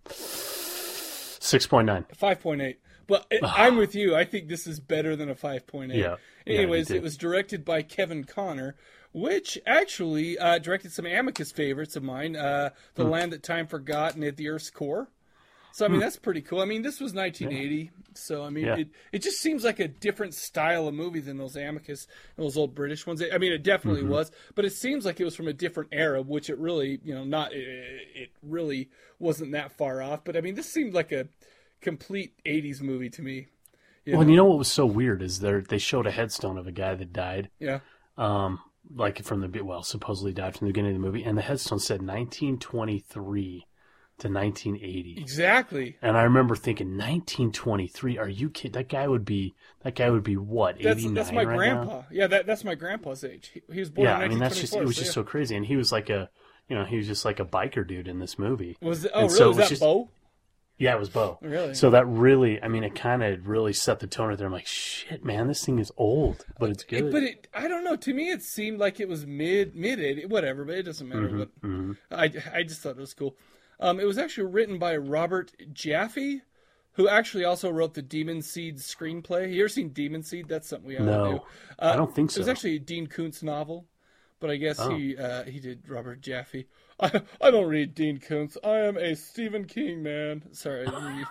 six point nine. five point eight. But it, I'm with you. I think this is better than a five point eight. Yeah. Anyways, yeah, it was directed by Kevin Connor, which actually uh, directed some Amicus favorites of mine, uh, The mm. Land That Time Forgot and At the Earth's Core. So, I mean, that's pretty cool. I mean, this was nineteen eighty, yeah. so, I mean, yeah. it, it just seems like a different style of movie than those Amicus and those old British ones. I mean, it definitely mm-hmm. was, but it seems like it was from a different era, which it really, you know, not it, it really wasn't that far off. But, I mean, this seemed like a complete eighties movie to me. You well, know? And you know what was so weird is there, they showed a headstone of a guy that died. Yeah. Um, like from the, well, supposedly died from the beginning of the movie, and the headstone said nineteen twenty-three. To nineteen eighty. Exactly. And I remember thinking, nineteen twenty-three, are you kidding? That guy would be, that guy would be what, that's, eighty-nine That's my right grandpa. Now? Yeah, that, that's my grandpa's age. He, he was born yeah, in nineteen twenty-four. Yeah, I mean, that's just, it was so just yeah. so crazy. And he was like a, you know, he was just like a biker dude in this movie. Was it, oh, and really? So was, was that just, Bo? Yeah, it was Bo. Really? So that really, I mean, it kind of really set the tone right there. I'm like, shit, man, this thing is old, but it's good. It, but it, I don't know. To me, it seemed like it was mid, mid-eighties, whatever, but it doesn't matter. Mm-hmm, but mm-hmm. I, I just thought it was cool. Um, it was actually written by Robert Jaffe, who actually also wrote the Demon Seed screenplay. You ever seen Demon Seed? That's something we ought no, to do. Uh, I don't think so. It was actually a Dean Koontz novel, but I guess oh. he uh, he did Robert Jaffe. I, I don't read Dean Koontz. I am a Stephen King man. Sorry. I don't read.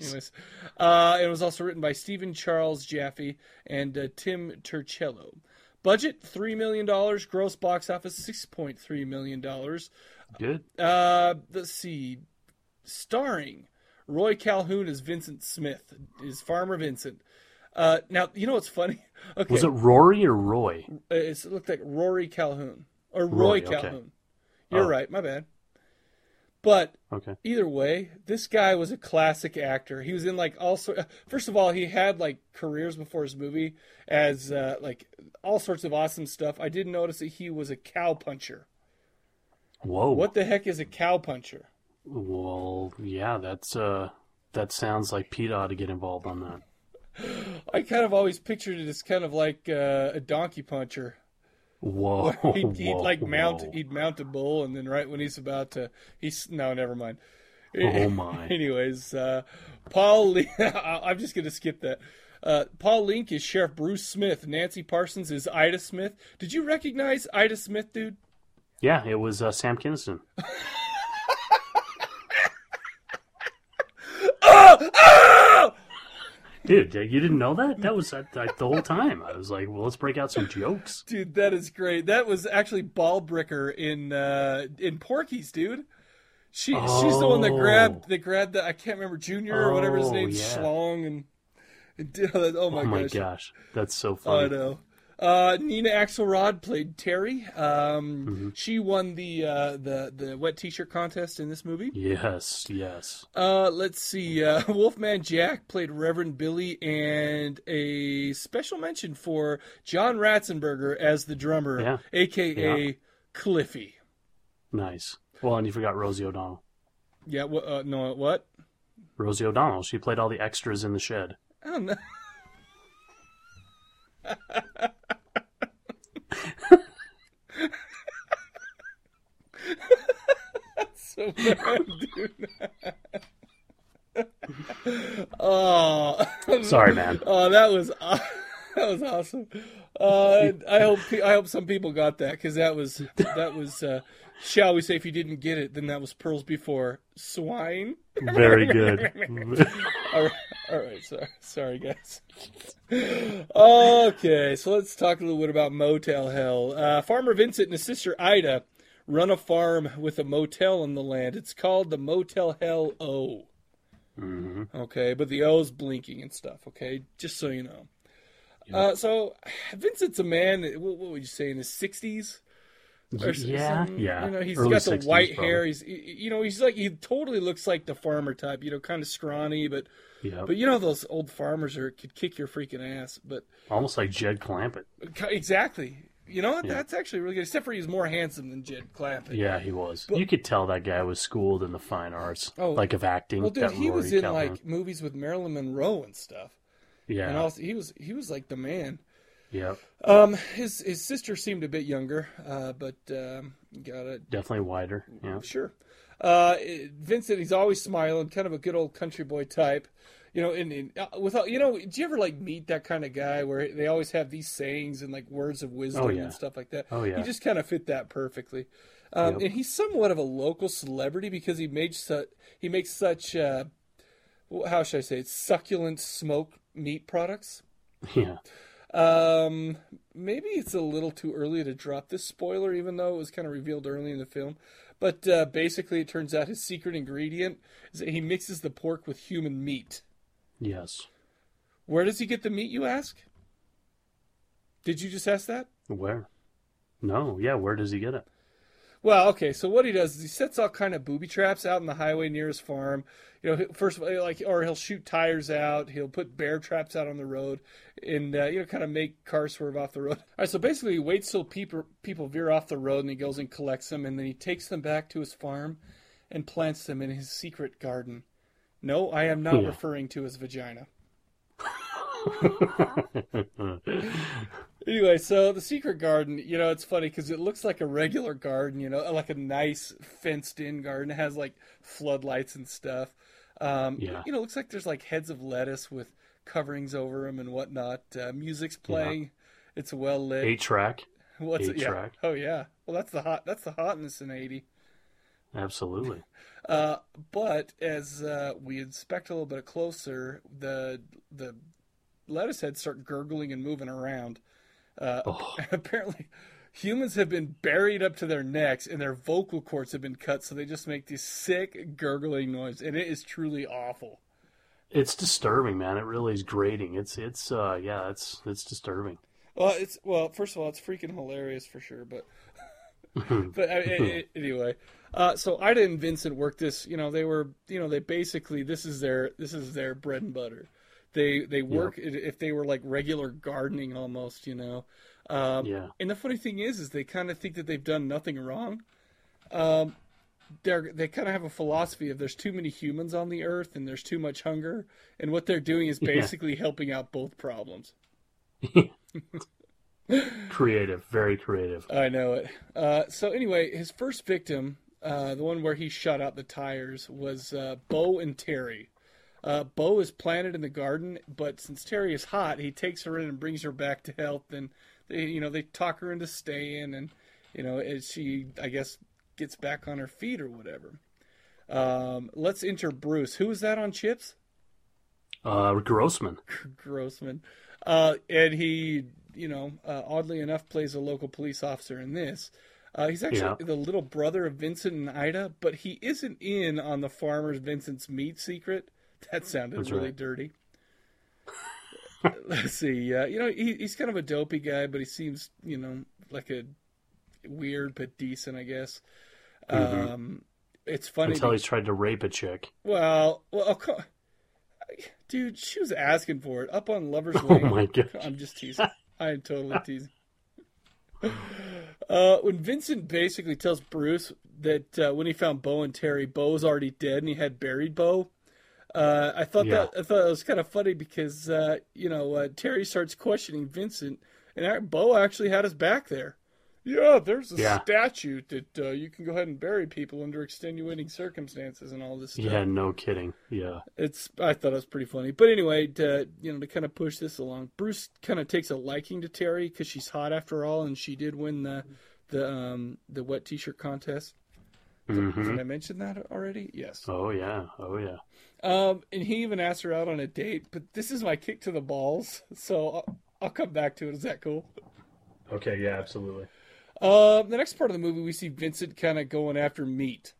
Anyways, uh, it was also written by Stephen Charles Jaffe and uh, Tim Turcello. Budget three million dollars. Gross box office six point three million dollars. Good. Uh, let's see. Starring Roy Calhoun as Vincent Smith, is Farmer Vincent. Uh, now you know what's funny? Okay. Was it Rory or Roy? It's, it looked like Rory Calhoun or Roy, Roy Calhoun. Okay. You're oh. right. My bad. But okay. either way, this guy was a classic actor. He was in like all sorts. First of all, he had like careers before his movie as uh, like all sorts of awesome stuff. I did notice that he was a cow puncher. Whoa! What the heck is a cow puncher? Well, yeah, that's uh, that sounds like Pete ought to get involved on that. I kind of always pictured it as kind of like uh, a donkey puncher. Whoa! He'd, he'd whoa, like mount, whoa. he'd mount a bull, and then right when he's about to, he's no, never mind. Oh my! Anyways, uh, Paul, Le- I'm just gonna skip that. Uh, Paul Link is Sheriff Bruce Smith. Nancy Parsons is Ida Smith. Did you recognize Ida Smith, dude? Yeah, it was uh, Sam Kinison. oh, oh! Dude, you didn't know that? That was I, I, the whole time. I was like, well, let's break out some jokes. Dude, that is great. That was actually Ballbricker in uh, in Porky's, dude. She oh. She's the one that grabbed that grabbed the, I can't remember, Junior oh, or whatever his name, yeah. Schlong. And, and, oh, my, oh my gosh. gosh. That's so funny. I know. Uh, Nina Axelrod played Terry. Um, mm-hmm. She won the, uh, the the wet t-shirt contest in this movie. Yes, yes. Uh, let's see. Uh, Wolfman Jack played Reverend Billy, and a special mention for John Ratzenberger as the drummer, yeah. a k a. Yeah. Cliffy. Nice. Well, and you forgot Rosie O'Donnell. Yeah, wh- uh, no, what? Rosie O'Donnell. She played all the extras in the shed. I don't know. That's so bad, dude. oh, sorry, man. Oh, that was that was awesome. Uh, I hope I hope some people got that, because that was that was uh, shall we say, if you didn't get it, then that was pearls before swine. Very good. All right. All right, sorry, sorry guys. Okay, so let's talk a little bit about Motel Hell. Uh, Farmer Vincent and his sister Ida run a farm with a motel on the land. It's called the Motel Hell O. Mm-hmm. Okay, but the O's blinking and stuff, okay? Just so you know. Yeah. Uh, so Vincent's a man, what, what would you say, in his sixties? Or yeah, some, yeah. You know, he's Early got the sixties, white probably. Hair. He's, you know, he's like he totally looks like the farmer type. You know, kind of scrawny, but yep. but you know those old farmers are could kick your freaking ass. But almost like Jed Clampett. Exactly. You know, yeah. that's actually really good. Except for he's more handsome than Jed Clampett. Yeah, he was. But, you could tell that guy was schooled in the fine arts, oh, like of acting. Well, dude, he was in Calhoun. Like movies with Marilyn Monroe and stuff. Yeah, and also he was he was like the man. Yeah. Um. His his sister seemed a bit younger, uh, but um, got a definitely wider. Yeah. Sure. Uh, Vincent, he's always smiling, kind of a good old country boy type, you know. And, and with all, you know, do you ever like meet that kind of guy where they always have these sayings and like words of wisdom oh, yeah. and stuff like that? Oh yeah. He just kind of fit that perfectly. Um, yep. And he's somewhat of a local celebrity because he made such he makes such uh, how should I say it? Succulent smoked meat products. Yeah. Um, maybe it's a little too early to drop this spoiler, even though it was kind of revealed early in the film. But uh, basically, it turns out his secret ingredient is that he mixes the pork with human meat. Yes. Where does he get the meat, you ask? Did you just ask that? Where? No, yeah, where does he get it? Well, okay, so what he does is he sets all kind of booby traps out in the highway near his farm. You know, first of all, like, or he'll shoot tires out, he'll put bear traps out on the road, and, uh, you know, kind of make cars swerve off the road. All right, so basically he waits till people, people veer off the road, and he goes and collects them, and then he takes them back to his farm and plants them in his secret garden. No, I am not yeah. referring to his vagina. Anyway, so the secret garden, you know, it's funny because it looks like a regular garden, you know, like a nice fenced-in garden. It has, like, floodlights and stuff. Um, yeah. You know, it looks like there's, like, heads of lettuce with coverings over them and whatnot. Uh, music's playing. Yeah. It's well-lit. Eight-track. What's Eight-track. Yeah. Oh, yeah. Well, that's the hot. That's the hotness in eighty. Absolutely. uh, but as uh, we inspect a little bit closer, the the... lettuce heads start gurgling and moving around. Uh, oh. Apparently, humans have been buried up to their necks, and their vocal cords have been cut, so they just make this sick gurgling noise, and it is truly awful. It's disturbing, man. It really is grating. It's it's uh yeah, it's it's disturbing. Well, it's well, first of all, it's freaking hilarious for sure, but but I, I, anyway, uh, so Ida and Vincent worked this. You know, they were you know they basically this is their this is their bread and butter. They they work yeah. if they were like regular gardening almost, you know. Um, yeah. And the funny thing is, is they kind of think that they've done nothing wrong. Um, they're they kind of have a philosophy of there's too many humans on the earth and there's too much hunger, and what they're doing is basically yeah. helping out both problems. Creative, very creative. I know it. Uh, so anyway, his first victim, uh, the one where he shot out the tires, was uh, Bo and Terry. Uh, Bo is planted in the garden, but since Terry is hot, he takes her in and brings her back to health. And they, you know, they talk her into staying, and you know, and she, I guess, gets back on her feet or whatever. Um, let's enter Bruce. Who is that on Chips? Uh, Grossman. Grossman, uh, and he, you know, uh, oddly enough, plays a local police officer in this. Uh, he's actually yeah. the little brother of Vincent and Ida, but he isn't in on the farmer's Vincent's meat secret. That sounded That's really right. dirty. Let's see. Uh, you know, he, he's kind of a dopey guy, but he seems, you know, like a weird but decent, I guess. Mm-hmm. Um, it's funny until because, he's tried to rape a chick. Well, well, oh, dude, she was asking for it up on Lover's Lane. Oh my god! I'm just teasing. I'm totally teasing. Uh, when Vincent basically tells Bruce that uh, when he found Bo and Terry, Bo was already dead, and he had buried Bo. Uh, I thought yeah. that I thought it was kind of funny because uh, you know uh, Terry starts questioning Vincent, and Bo actually had his back there. Yeah, there's a yeah. statute that uh, you can go ahead and bury people under extenuating circumstances and all this stuff. Yeah, no kidding. Yeah, it's I thought it was pretty funny. But anyway, to, you know, to kind of push this along, Bruce kind of takes a liking to Terry because she's hot after all, and she did win the the um, the wet t-shirt contest. Mm-hmm. Did I mention that already? Yes. Oh, yeah. Oh, yeah. Um, and he even asked her out on a date, but this is my kick to the balls, so I'll, I'll come back to it. Is that cool? Okay, yeah, absolutely. Um, the next part of the movie, we see Vincent kind of going after meat.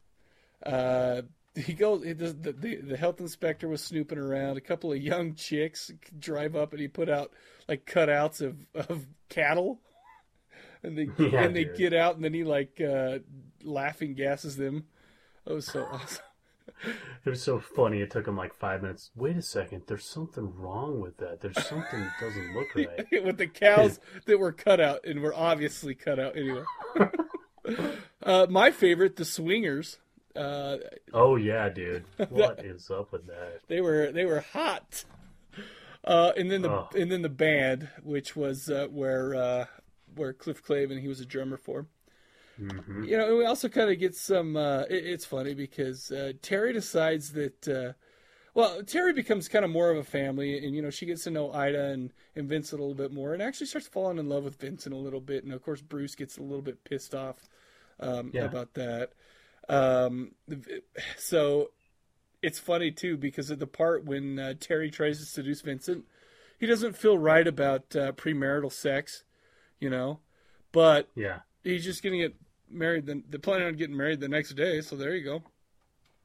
Uh, he goes. The, the, the health inspector was snooping around. A couple of young chicks drive up, and he put out, like, cutouts of, of cattle. And they yeah, and they dude. get out, and then he like uh, laughing gasses them. It was so awesome. It was so funny. It took him like five minutes. Wait a second, there's something wrong with that. There's something that doesn't look right with the cows that were cut out and were obviously cut out anyway. uh, my favorite, the swingers. Uh, oh yeah, dude. What is up with that? They were they were hot. Uh, and then the oh. and then the band, which was uh, where. Uh, where Cliff Clavin, he was a drummer for. Mm-hmm. You know, we also kind of get some, uh, it, it's funny because uh, Terry decides that, uh, well, Terry becomes kind of more of a family, and, you know, she gets to know Ida and, and Vincent a little bit more and actually starts falling in love with Vincent a little bit. And, of course, Bruce gets a little bit pissed off um, yeah. about that. Um, so it's funny, too, because at the part when uh, Terry tries to seduce Vincent, he doesn't feel right about uh, premarital sex, you know, but yeah, he's just going to get married. Then they're planning on getting married the next day. So there you go.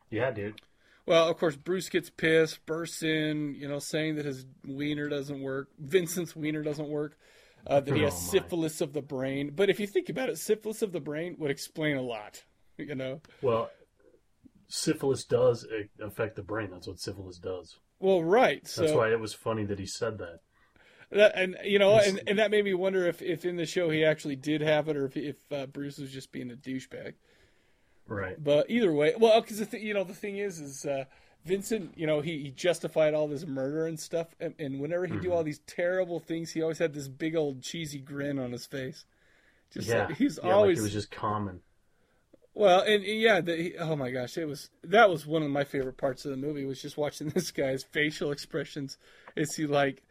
Yeah, dude. Well, of course, Bruce gets pissed, bursts in, you know, saying that his wiener doesn't work. Vincent's wiener doesn't work. Uh, that he has oh, syphilis of the brain. But if you think about it, syphilis of the brain would explain a lot, you know? Well, syphilis does affect the brain. That's what syphilis does. Well, right. So, that's why it was funny that he said that. that and, you know, and, and that made me wonder if, if in the show he actually did have it or if, if uh, Bruce was just being a douchebag. Right. But either way, well, because, th- you know, the thing is, is uh, Vincent, you know, he, he justified all this murder and stuff. And, and whenever he'd mm-hmm. do all these terrible things, he always had this big old cheesy grin on his face. Just yeah. Like, he's yeah, always. Like it was just common. Well, and, and yeah, the, oh my gosh, it was, that was one of my favorite parts of the movie was just watching this guy's facial expressions as he like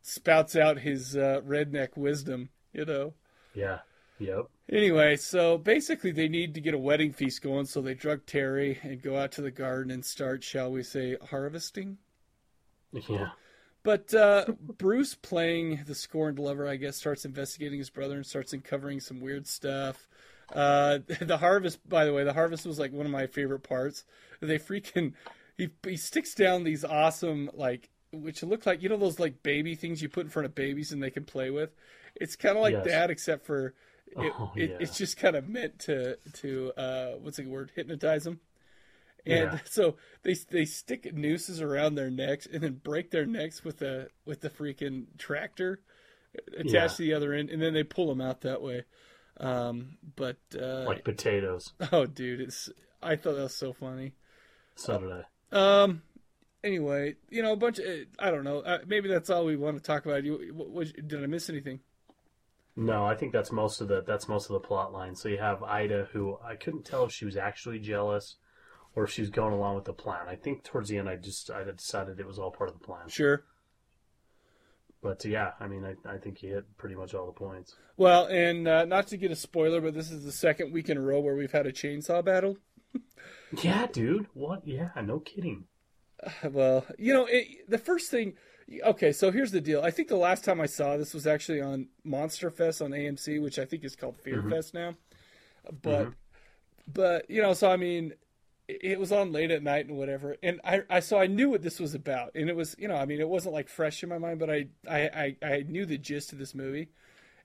spouts out his uh, redneck wisdom, you know? Yeah. Yep. Anyway, so basically they need to get a wedding feast going, so they drug Terry and go out to the garden and start, shall we say, harvesting? Yeah. But uh, Bruce, playing the scorned lover, I guess, starts investigating his brother and starts uncovering some weird stuff. Uh, the harvest, by the way, the harvest was like one of my favorite parts. They freaking, he, he sticks down these awesome, like, which look like, you know, those like baby things you put in front of babies and they can play with. It's kind of like yes. that, except for it, oh, yeah. it, it's just kind of meant to, to, uh, what's the word? Hypnotize them. And yeah. so they, they stick nooses around their necks and then break their necks with the, with the freaking tractor attached yeah. to the other end. And then they pull them out that way. Um, but, uh, like potatoes. Oh dude. It's, I thought that was so funny. So did I. Um, anyway, you know, a bunch of, I don't know, uh, maybe that's all we want to talk about. You, what, what, did I miss anything? No, I think that's most of the, that's most of the plot line. So you have Ida, who I couldn't tell if she was actually jealous or if she was going along with the plan. I think towards the end, I just, I decided it was all part of the plan. Sure. But, yeah, I mean, I, I think you hit pretty much all the points. Well, and uh, not to get a spoiler, but this is the second week in a row where we've had a chainsaw battle. Yeah, dude. What? Yeah, no kidding. Uh, well, you know, it, the first thing... Okay, so here's the deal. I think the last time I saw this was actually on Monster Fest on A M C, which I think is called Fear mm-hmm. Fest now. But, mm-hmm. but you know, so, I mean... It was on late at night and whatever. And I, I, so I knew what this was about. And it was, you know, I mean, it wasn't like fresh in my mind, but I, I, I, I knew the gist of this movie.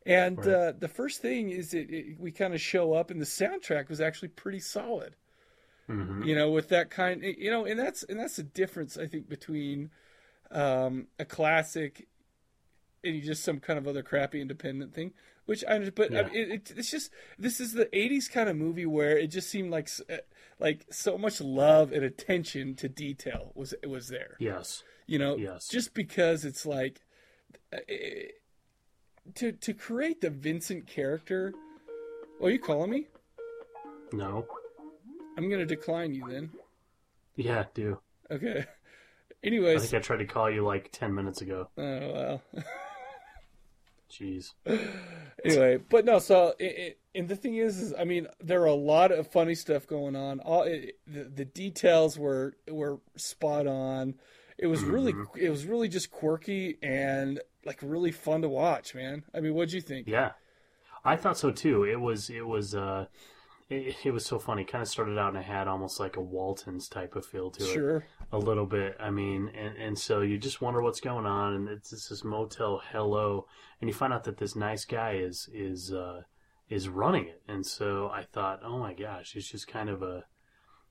And right. uh, the first thing is it, it we kind of show up and the soundtrack was actually pretty solid, mm-hmm. you know, with that kind, you know, and that's, and that's the difference I think between um, a classic and just some kind of other crappy independent thing. Which I, but yeah. I mean, it, it's just, this is the eighties kind of movie where it just seemed like, like so much love and attention to detail was, it was there. Yes. You know, yes. just because it's like, it, to, to create the Vincent character. Oh, are you calling me? No. I'm going to decline you then. Yeah, do. Okay. Anyways. I think I tried to call you like ten minutes ago. Oh, wow. Jeez. Anyway, but no, so it, it, and the thing is, is, I mean, there are a lot of funny stuff going on. All it, the, the details were were spot on. It was mm-hmm. really, it was really just quirky and like really fun to watch, man. I mean, what'd you think? Yeah, I thought so too. It was, it was, uh, it, it was so funny. It kind of started out and it had almost like a Waltons type of feel to it, sure, a little bit. I mean, and, and so you just wonder what's going on, and it's, it's this Motel Hello. And you find out that this nice guy is is uh, is running it, and so I thought, oh my gosh, it's just kind of a,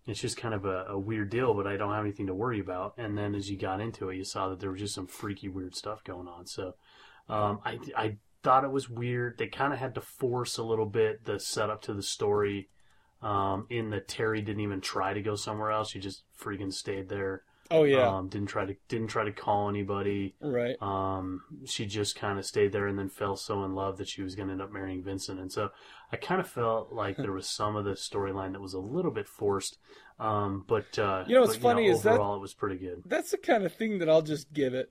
it's just kind of a, a weird deal. But I don't have anything to worry about. And then as you got into it, you saw that there was just some freaky, weird stuff going on. So um, I I thought it was weird. They kind of had to force a little bit the setup to the story, um, in that Terry didn't even try to go somewhere else. He just freaking stayed there. Oh yeah. Um, didn't try to didn't try to call anybody. Right. Um, she just kind of stayed there and then fell so in love that she was going to end up marrying Vincent. And so I kind of felt like there was some of the storyline that was a little bit forced. Um, but uh, you know, what's but, funny you know, is overall that, it was pretty good. That's the kind of thing that I'll just give it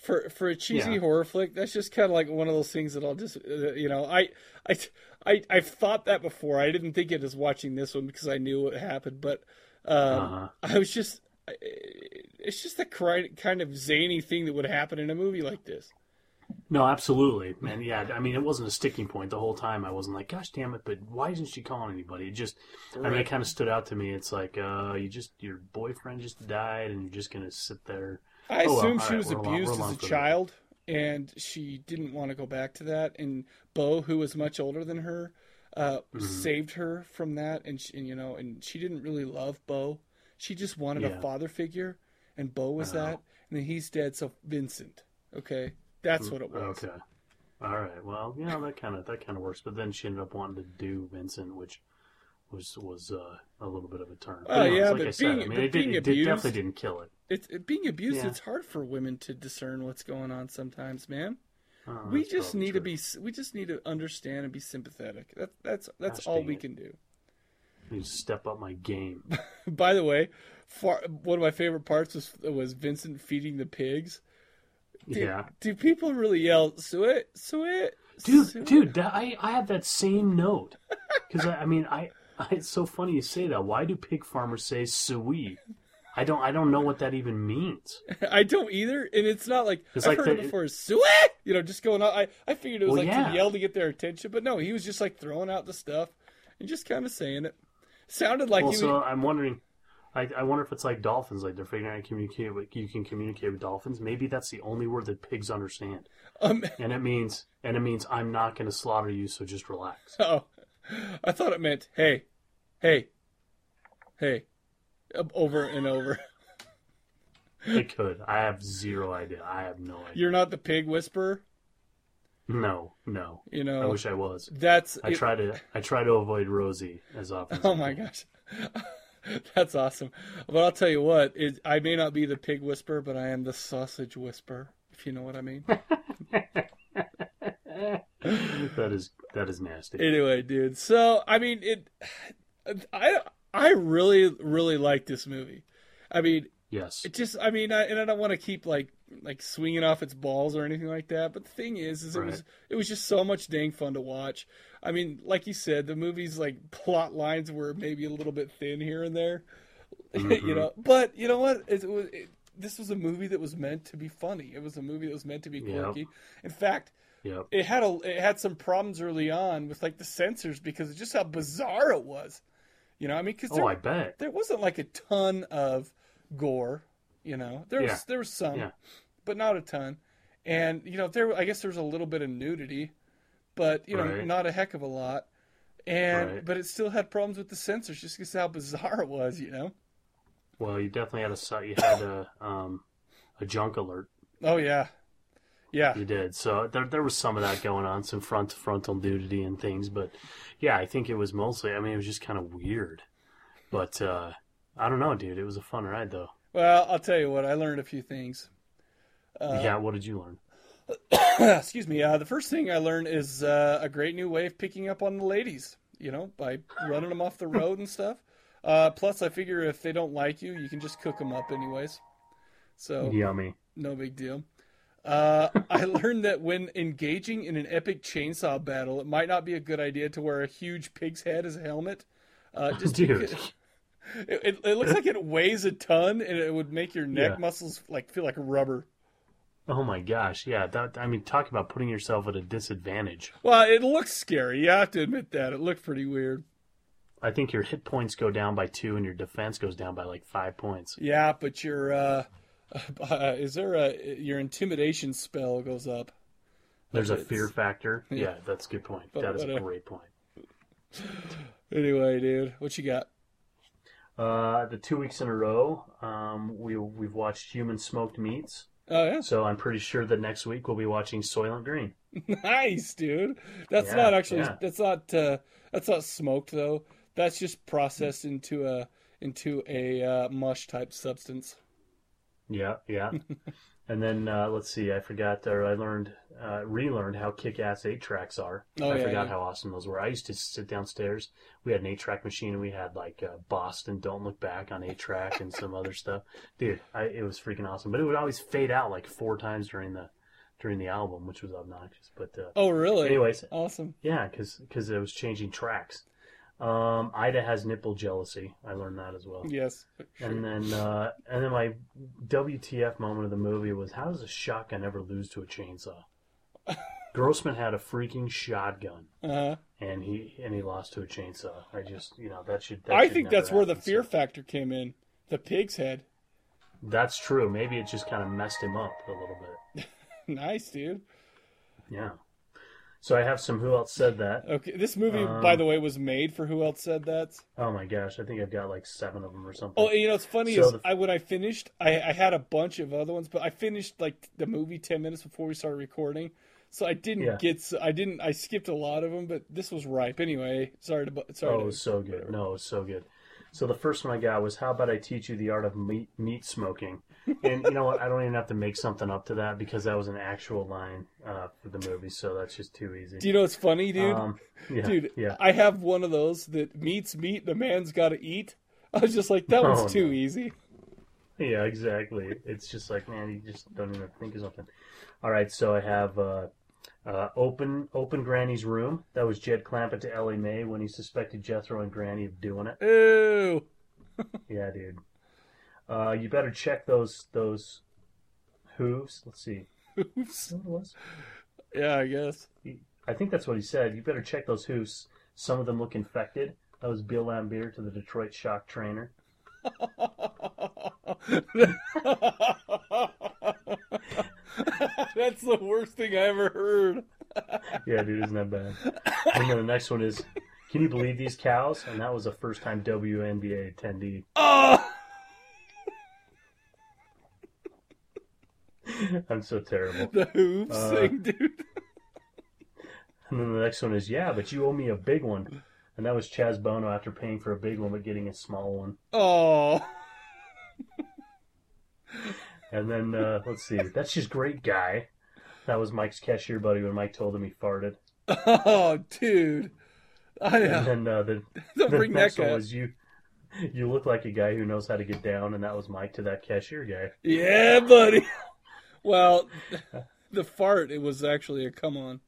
for for a cheesy yeah. horror flick. That's just kind of like one of those things that I'll just uh, you know I I I I've thought that before. I didn't think it as watching this one because I knew what happened, but um, uh-huh. I was just. it's just the kind of zany thing that would happen in a movie like this. No, absolutely. And yeah, I mean, it wasn't a sticking point the whole time. I wasn't like, gosh damn it, but why isn't she calling anybody? It just, right. I mean, it kind of stood out to me. It's like, uh, you just, your boyfriend just died and you're just going to sit there. I oh, assume well, she right, was abused along, as a child that. And she didn't want to go back to that. And Bo, who was much older than her, uh, mm-hmm. saved her from that. And, she, and, you know, and she didn't really love Bo. She just wanted yeah. a father figure. And Bo was uh-huh. that. And then he's dead. So Vincent. Okay. That's what it was. Okay. All right. Well, you know, that kind of that kind of works. But then she ended up wanting to do Vincent, which was was uh, a little bit of a turn. Oh, uh, yeah, like but I said, being, I mean, but it, being did, abused, it definitely didn't kill it. It's it, being abused. Yeah. It's hard for women to discern what's going on sometimes, man. Oh, we just need true. to be. We just need to understand and be sympathetic. That, that's that's Gosh, all we it. can do. I need to step up my game. By the way, far, one of my favorite parts was was Vincent feeding the pigs. Do, yeah. Do people really yell "suet, suet"? Dude, suet. dude, that, I I have that same note because I, I mean I, I it's so funny you say that. Why do pig farmers say "suet"? I don't I don't know what that even means. I don't either, and it's not like it's I've like heard the, it before. Suet, you know, just going on. I I figured it was well, like yeah. to yell to get their attention, but no, he was just like throwing out the stuff and just kind of saying it. Sounded like. Well, he so was, I'm wondering. I, I wonder if it's like dolphins, like they're figuring out how to communicate with, you can communicate with dolphins. Maybe that's the only word that pigs understand, um, and it means and it means I'm not going to slaughter you, so just relax. Oh, I thought it meant hey, hey, hey, over and over. It could. I have zero idea. I have no idea. You're not the pig whisperer. No, no. You know, I wish I was. That's. I it... try to. I try to avoid Rosie as often. Oh as my gosh. That's awesome. But I'll tell you what, it, I may not be the pig whisperer, but I am the sausage whisperer, if you know what I mean. that is that is nasty. Anyway, dude. So, I mean, it I I really really like this movie. I mean, yes. It just I mean, I, and I don't want to keep like like swinging off its balls or anything like that, but the thing is is it right. was it was just so much dang fun to watch. I mean, like you said, the movie's like plot lines were maybe a little bit thin here and there, mm-hmm. you know. But you know what? It, it was it, this was a movie that was meant to be funny. It was a movie that was meant to be quirky. Yep. In fact, yep. it had a it had some problems early on with like the censors because of just how bizarre it was. You know, I mean, because oh, I bet there wasn't like a ton of gore. You know, there was yeah. there was some, yeah. but not a ton. And you know, there I guess there was a little bit of nudity. But, you know, right. not a heck of a lot. and right. But it still had problems with the censors just because how bizarre it was, you know? Well, you definitely had a, you had a, um, a junk alert. Oh, yeah. Yeah. You did. So there there was some of that going on, some front to frontal nudity and things. But, yeah, I think it was mostly, I mean, it was just kind of weird. But uh, I don't know, dude. It was a fun ride, though. Well, I'll tell you what. I learned a few things. Uh, yeah, what did you learn? Excuse me. Uh, the first thing I learned is uh, a great new way of picking up on the ladies, you know, by running them off the road and stuff. Uh, plus, I figure if they don't like you, you can just cook them up anyways. So yummy. No big deal. Uh, I learned that when engaging in an epic chainsaw battle, it might not be a good idea to wear a huge pig's head as a helmet. Uh, just Dude. Because it, it, it looks like it weighs a ton, and it would make your neck yeah. muscles like feel like rubber. Oh my gosh, yeah. That, I mean, talk about putting yourself at a disadvantage. Well, it looks scary. You have to admit that. It looked pretty weird. I think your hit points go down by two and your defense goes down by like five points. Yeah, but your uh, uh, is there a, your intimidation spell goes up. There's a fear factor. Yeah, yeah that's a good point. But that is a great point. Anyway, dude, what you got? Uh, the two weeks in a row, um, we, we've watched Human Smoked Meats. Oh, yeah. So I'm pretty sure that next week we'll be watching Soylent Green. Nice, dude. That's yeah, not actually. Yeah. That's not. Uh, that's not smoked though. That's just processed into a into a uh, mush type substance. Yeah, yeah. And then uh, let's see. I forgot, or I learned, uh, relearned how kick-ass eight tracks are. Oh, I yeah, forgot yeah. how awesome those were. I used to sit downstairs. We had an eight track machine, and we had like uh, Boston, Don't Look Back on eight track, and some other stuff. Dude, I, it was freaking awesome. But it would always fade out like four times during the during the album, which was obnoxious. But uh, oh, really? Anyways, awesome. Yeah, because because it was changing tracks. Um, Ida has nipple jealousy. I learned that as well. Yes. Sure. And then uh, and then my W T F moment of the movie was, how does a shotgun ever lose to a chainsaw? Grossman had a freaking shotgun, uh-huh. and he and he lost to a chainsaw. I just, you know, that should. That I should think that's happen, where the fear so. factor came in. The pig's head. That's true. Maybe it just kind of messed him up a little bit. Nice, dude. Yeah. So I have some Who Else Said That. Okay, this movie, um, by the way, was made for Who Else Said That. Oh my gosh, I think I've got like seven of them or something. Oh, and you know, it's funny, so is the... I, when I finished, I, I had a bunch of other ones, but I finished like the movie ten minutes before we started recording, so I didn't yeah. get, I didn't, I skipped a lot of them, but this was ripe anyway. Sorry to, sorry. Oh, to, it was so good. No, it was so good. So the first one I got was, how about I teach you the art of meat, meat smoking? And you know what? I don't even have to make something up to that because that was an actual line uh, for the movie. So that's just too easy. Do you know what's funny, dude? Um, yeah, dude, yeah. I have one of those that meat's meat, the man's got to eat. I was just like, that oh, one's too no. easy. Yeah, exactly. It's just like, man, you just don't even think of something. All right, so I have... Uh, Uh, open open Granny's Room. That was Jed Clampett to Ellie Mae when he suspected Jethro and Granny of doing it. Ew. Yeah, dude. Uh, you better check those those hooves. Let's see. Hooves. Yeah, I guess. I think that's what he said. You better check those hooves. Some of them look infected. That was Bill Lambert to the Detroit Shock Trainer. That's the worst thing I ever heard. Yeah, dude, isn't that bad? And then the next one is, can you believe these cows? And that was a first-time W N B A attendee. Oh! I'm so terrible. The hooves uh, thing, dude. And then the next one is, yeah, but you owe me a big one. And that was Chaz Bono after paying for a big one but getting a small one. Oh. And then, uh, let's see, that's just great guy. That was Mike's cashier buddy when Mike told him he farted. Oh, dude. I know. And then uh, the, Don't the bring next that one was you, you look like a guy who knows how to get down, and that was Mike to that cashier guy. Yeah, buddy. Well, the fart, it was actually a come on.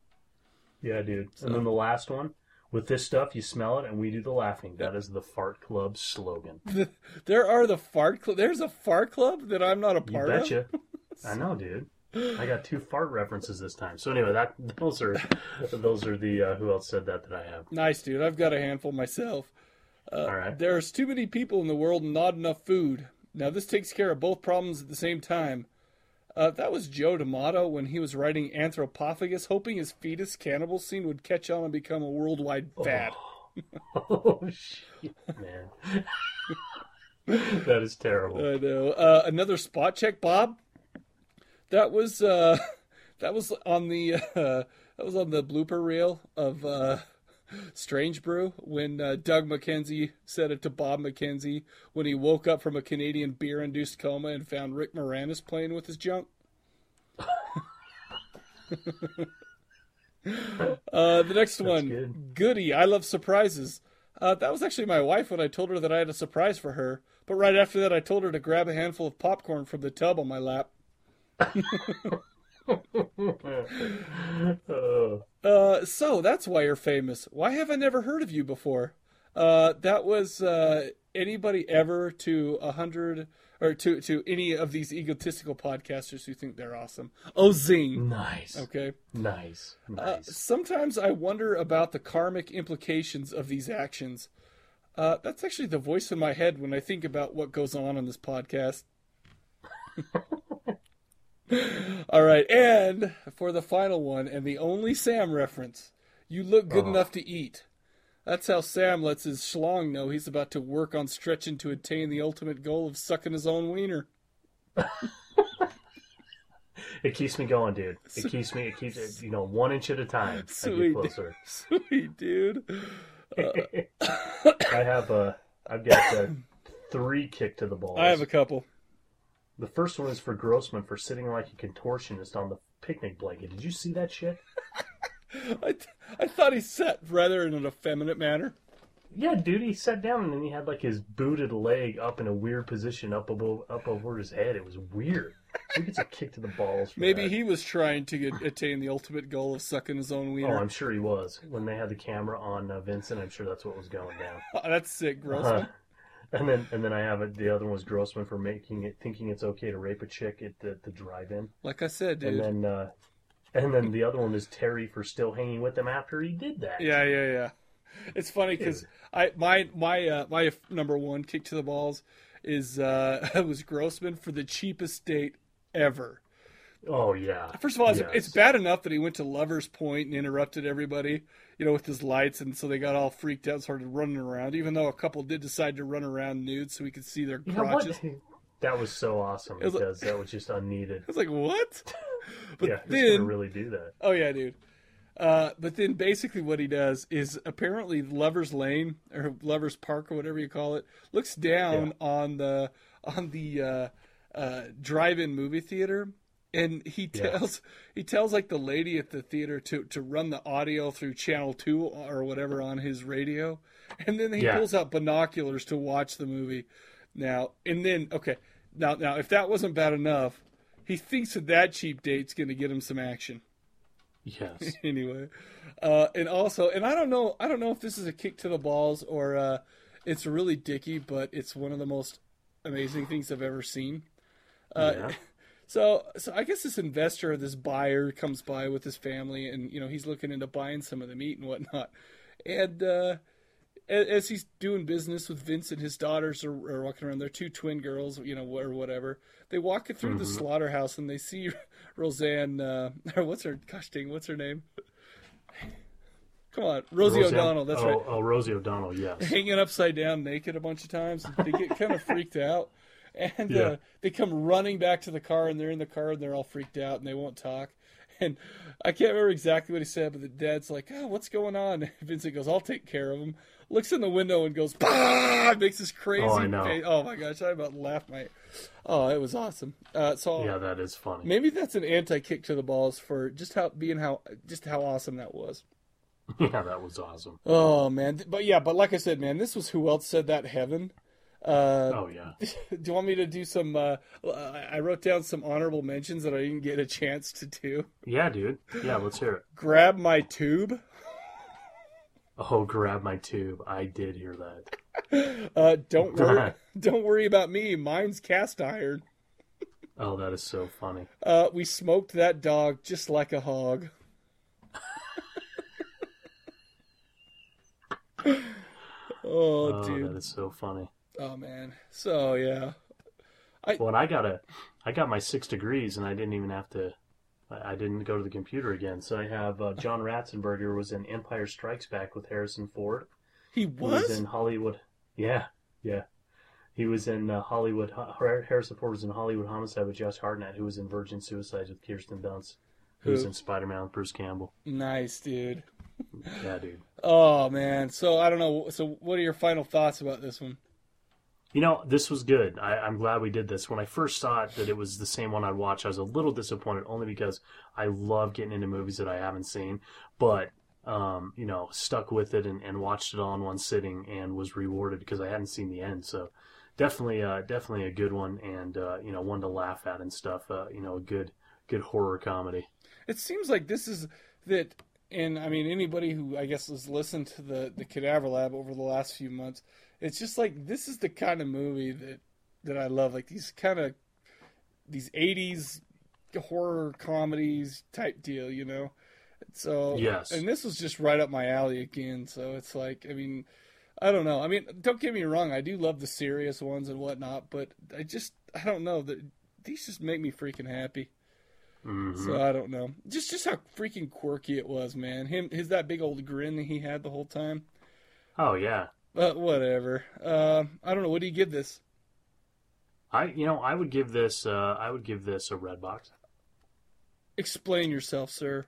Yeah, dude. So. And then the last one. With this stuff, you smell it, and we do the laughing. That is the Fart Club slogan. There are the Fart Club. There's a Fart Club that I'm not a part of. You betcha. I know, dude. I got two fart references this time. So anyway, that those are those are the uh, Who Else Said That that I have. Nice, dude. I've got a handful myself. Uh, All right. There's too many people in the world and not enough food. Now, this takes care of both problems at the same time. Uh, that was Joe D'Amato when he was writing Anthropophagus, hoping his fetus cannibal scene would catch on and become a worldwide fad. Oh, oh shit, man. That is terrible. I know. Uh, another spot check, Bob. That was uh, that was on the uh, that was on the blooper reel of uh, Strange Brew when uh, Doug McKenzie said it to Bob McKenzie when he woke up from a Canadian beer-induced coma and found Rick Moranis playing with his junk. uh, the next That's one, good. Goody, I love surprises. Uh, that was actually my wife when I told her that I had a surprise for her, but right after that I told her to grab a handful of popcorn from the tub on my lap. Uh, so that's why you're famous. Why have I never heard of you before? Uh, that was uh, anybody ever to a hundred or to to any of these egotistical podcasters who think they're awesome. Oh, zing! Nice. Okay. Nice. Nice. Uh, sometimes I wonder about the karmic implications of these actions. Uh, that's actually the voice in my head when I think about what goes on on this podcast. All right, and for the final one, and the only Sam reference, you look good oh. enough to eat. That's how Sam lets his schlong know he's about to work on stretching to attain the ultimate goal of sucking his own wiener. It keeps me going, dude. It Sweet. keeps me, it keeps it, you know, one inch at a time. Sweet, I get closer. Dude. Sweet, dude. Uh, I have a, I've got a three kick to the balls. I have a couple. The first one is for Grossman for sitting like a contortionist on the picnic blanket. Did you see that shit? I, th- I thought he sat rather in an effeminate manner. Yeah, dude, he sat down and then he had like his booted leg up in a weird position up above, up over his head. It was weird. He gets a kick to the balls. For Maybe that. He was trying to get, attain the ultimate goal of sucking his own wiener. Oh, I'm sure he was. When they had the camera on uh, Vincent, I'm sure that's what was going down. Oh, that's sick, Grossman. Uh, and then, and then I have it. The other one was Grossman for making it, thinking it's okay to rape a chick at the, the drive-in. Like I said, dude. And then, uh, and then the other one is Terry for still hanging with him after he did that. Yeah, yeah, yeah. It's funny because I my my uh, my number one kick to the balls is uh, was Grossman for the cheapest date ever. Oh yeah. First of all, it's, yes. it's bad enough that he went to Lover's Point and interrupted everybody, you know, with his lights, and so they got all freaked out and started running around. Even though a couple did decide to run around nude so we could see their crotches. You know, that was so awesome was because like, that was just unneeded. I was like, what? But yeah, who's gonna really do that? Oh yeah, dude. Uh, but then basically what he does is apparently Lover's Lane or Lover's Park or whatever you call it looks down yeah. on the on the uh, uh, drive-in movie theater, and he tells yeah. he tells like the lady at the theater to, to run the audio through channel two or whatever on his radio, and then he yeah. pulls out binoculars to watch the movie. Now and then okay now now if that wasn't bad enough, he thinks that that cheap date's going to get him some action. Yes. Anyway, uh, and also, and I don't know, I don't know if this is a kick to the balls or uh, it's really dicky, but it's one of the most amazing things I've ever seen. Uh, yeah. So, so I guess this investor, this buyer, comes by with his family, and you know he's looking into buying some of the meat and whatnot. And uh, as he's doing business with Vincent, his daughters are, are walking around. They're two twin girls, you know, or whatever. They walk it through mm-hmm. the slaughterhouse, and they see. Roseanne, uh, or what's her, gosh dang, what's her name? Come on, Rosie Roseanne, O'Donnell, that's oh, right. Oh, Rosie O'Donnell, yes. Hanging upside down naked a bunch of times. They get kind of freaked out. And yeah. uh, they come running back to the car, and they're in the car, and they're all freaked out, and they won't talk. And I can't remember exactly what he said, but the dad's like, oh, what's going on? And Vincent goes, I'll take care of him. Looks in the window and goes, bah! Makes this crazy oh, I know. face. Oh, my gosh, I about laughed my... Oh, it was awesome. Uh, so yeah, that is funny. Maybe that's an anti-kick to the balls for just how being how just how awesome that was. Yeah, that was awesome. Oh man, but yeah, but like I said, man, this was Who Else Said That Heaven. Uh, oh yeah. Do you want me to do some? Uh, I wrote down some honorable mentions that I didn't get a chance to do. Yeah, dude. Yeah, let's hear it. Grab My Tube. Oh, Grab My Tube. I did hear that. Uh, don't worry, don't worry about me. Mine's Cast Iron. Oh, that is so funny. Uh, we smoked that dog just like a hog. oh, oh, dude, that is so funny. Oh man, so yeah. I... Well, and I got a, I got my six degrees, and I didn't even have to. I didn't go to the computer again, so I have uh, John Ratzenberger was in Empire Strikes Back with Harrison Ford. He was? He was in Hollywood. Yeah, yeah. He was in uh, Hollywood. Harrison Ford was in Hollywood Homicide with Josh Hartnett, who was in Virgin Suicides with Kirsten Dunst, who was in Spider-Man with Bruce Campbell. Nice, dude. Yeah, dude. Oh, man. So, I don't know. So, what are your final thoughts about this one? You know, this was good. I, I'm glad we did this. When I first saw it, that it was the same one I'd watch, I was a little disappointed, only because I love getting into movies that I haven't seen. But... Um, you know, stuck with it and, and watched it all in one sitting and was rewarded because I hadn't seen the end. So definitely, uh, definitely a good one and, uh, you know, one to laugh at and stuff, uh, you know, a good, good horror comedy. It seems like this is that, and I mean, anybody who I guess has listened to the, the Cadaver Lab over the last few months, it's just like, this is the kind of movie that, that I love. Like these kind of, these eighties horror comedies type deal, you know? So, yes. And this was just right up my alley again. So it's like, I mean, I don't know. I mean, don't get me wrong. I do love the serious ones and whatnot, but I just, I don't know. These just make me freaking happy. Mm-hmm. So I don't know. Just, just how freaking quirky it was, man. Him, his, that big old grin that he had the whole time. Oh yeah. But whatever. Uh, I don't know. What do you give this? I, you know, I would give this, uh, I would give this a red box. Explain yourself, sir.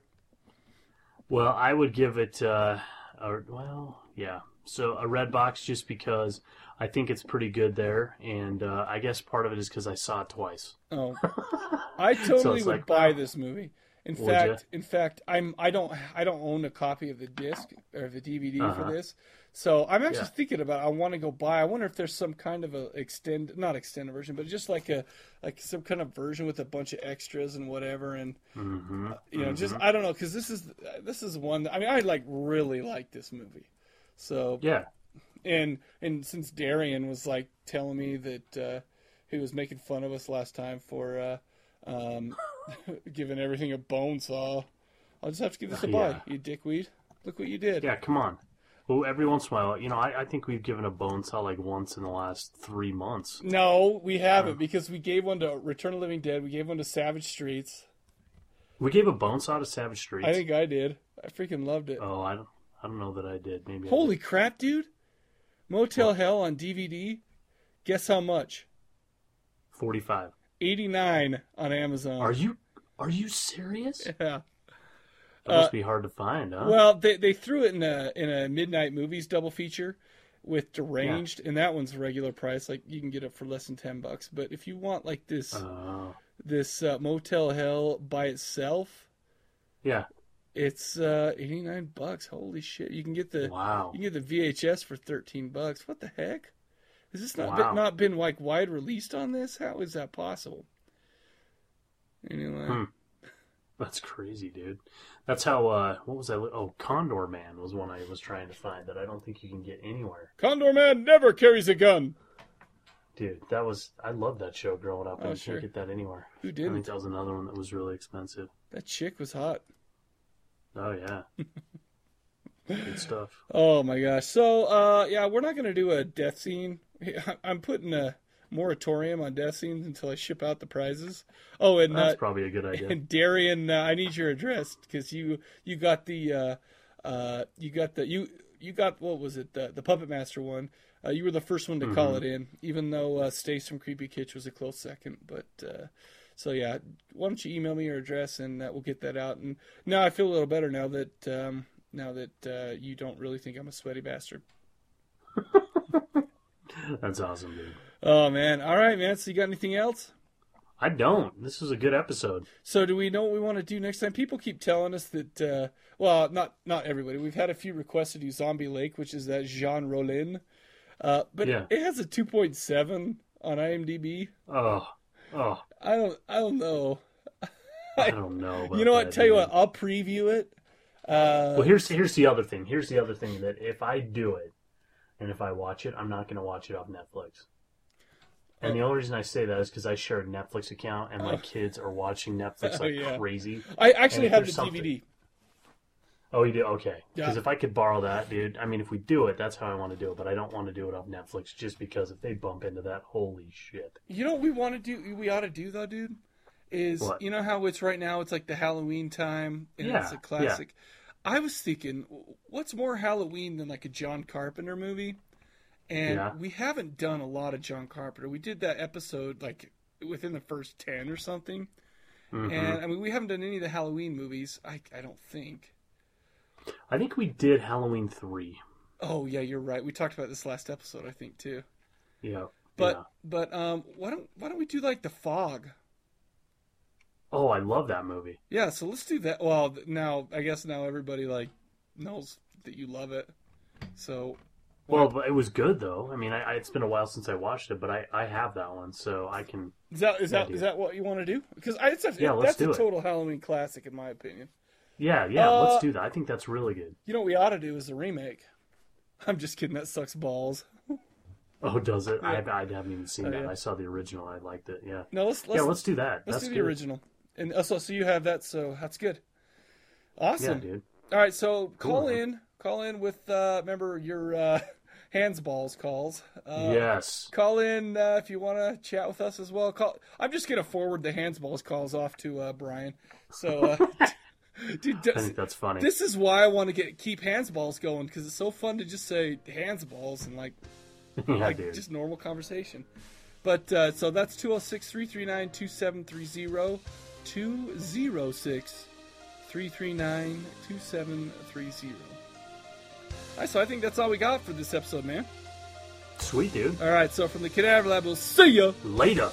Well, I would give it, uh, a, well, yeah. So a red box just because I think it's pretty good there, and uh, I guess part of it is because I saw it twice. Oh, I totally so would like, buy wow. this movie. In Would fact, you? in fact, I'm I don't I don't own a copy of the disc or the D V D uh-huh. for this, so I'm actually yeah. thinking about it. I want to go buy. I wonder if there's some kind of a extend, not extended version, but just like a like some kind of version with a bunch of extras and whatever. And mm-hmm. uh, you know, mm-hmm. just I don't know because this is this is one. That, I mean, I like really like this movie. So yeah, and and since Darian was like telling me that uh, he was making fun of us last time for. Uh, um giving everything a bone saw, I'll just have to give this a buy. Yeah. You dickweed, look what you did. Yeah, come on. Well, every once in a while, you know, I, I think we've given a bone saw like once in the last three months. No, we haven't, yeah. because we gave one to Return of the Living Dead, we gave one to Savage Streets, we gave a bone saw to Savage Streets. I think I did. I freaking loved it. Oh, I don't I don't know that I did. Maybe. Holy did. crap, dude. Motel what? Hell on D V D, guess how much? Forty-five. eighty-nine on Amazon. Are you are you serious? Yeah. That must uh, be hard to find, huh? Well, they they threw it in a in a Midnight Movies double feature with Deranged, yeah. and that one's regular price. Like you can get it for less than ten bucks. But if you want like this uh, this uh, Motel Hell by itself, yeah, it's uh, eighty-nine bucks. Holy shit! You can get the wow. You can get the V H S for thirteen bucks. What the heck? Has this not wow. been, not been like wide released on this? How is that possible? Anyway, hmm. that's crazy, dude. That's how. Uh, what was I? Oh, Condor Man was one I was trying to find that I don't think you can get anywhere. Condor Man never carries a gun. Dude, that was. I loved that show growing up. Oh, I sure. couldn't get that anywhere. Who didn't? I think that was another one that was really expensive. That chick was hot. Oh yeah. Good stuff. Oh my gosh. So uh yeah, we're not gonna do a death scene. I'm putting a moratorium on death scenes until I ship out the prizes. Oh, and that's uh, probably a good idea. And Darian, uh, I need your address because you you got the uh uh you got the you you got what was it the, the Puppet Master one. Uh, you were the first one to mm-hmm. call it in, even though uh, Stace from Creepy Kitsch was a close second. But uh so yeah, why don't you email me your address and uh, we'll get that out. And now I feel a little better now that. um Now that uh, you don't really think I'm a sweaty bastard. That's awesome, dude. Oh, man. All right, man. So you got anything else? I don't. This is a good episode. So do we know what we want to do next time? People keep telling us that, uh, well, not not everybody. We've had a few requests to do Zombie Lake, which is that Jean Rollin. Uh, but yeah. it has a two point seven on IMDb. Oh. oh. I don't, I don't know. I don't know. About you know what? That, Tell dude. you what. I'll preview it. Uh, well, here's here's the other thing. Here's the other thing that if I do it and if I watch it, I'm not going to watch it off Netflix. And oh. the only reason I say that is because I share a Netflix account and my oh. kids are watching Netflix like oh, yeah. crazy. I actually have the something... D V D. Oh, you do? Okay. Because yeah. if I could borrow that, dude, I mean, if we do it, that's how I want to do it. But I don't want to do it off Netflix just because if they bump into that, holy shit. You know what we want to do? We ought to do though, dude? Is what? You know how it's right now? It's like the Halloween time, and yeah, it's a classic. Yeah. I was thinking, what's more Halloween than like a John Carpenter movie? And yeah. we haven't done a lot of John Carpenter. We did that episode like within the first ten or something. Mm-hmm. And I mean, we haven't done any of the Halloween movies. I I don't think. I think we did Halloween three. Oh yeah, you're right. We talked about this last episode, I think too. Yeah. But yeah. but um, why don't why don't we do like The Fog? Oh, I love that movie. Yeah, so let's do that. Well, now I guess now everybody like knows that you love it. So, well, well it was good though. I mean, I, I, it's been a while since I watched it, but I, I have that one, so I can. Is that is that is that what you want to do? Because I it's a, yeah, let's that's do a total it. Halloween classic in my opinion. Yeah, yeah, uh, let's do that. I think that's really good. You know what we ought to do is a remake. I'm just kidding. That sucks balls. Oh, does it? Yeah. I, I haven't even seen oh, that. Yeah. I saw the original. I liked it. Yeah. No, let's, let's yeah let's do that. Let's that's do the good. original. And also, so you have that, so that's good. Awesome. Yeah, dude. All right, so cool. call in. Call in with, uh, remember, your uh, hands balls calls. Uh, yes. Call in uh, if you want to chat with us as well. Call. I'm just going to forward the hands balls calls off to uh, Brian. So, uh, dude, does, I think that's funny. This is why I want to get keep hands balls going, because it's so fun to just say hands balls and, like, yeah, like just normal conversation. But, uh, so that's two oh six, three three nine, two seven three zero. two oh six, three three nine, two seven three zero. All right, so I think that's all we got for this episode, man. Sweet, dude. All right, so from the Cadaver Lab, we'll see you later.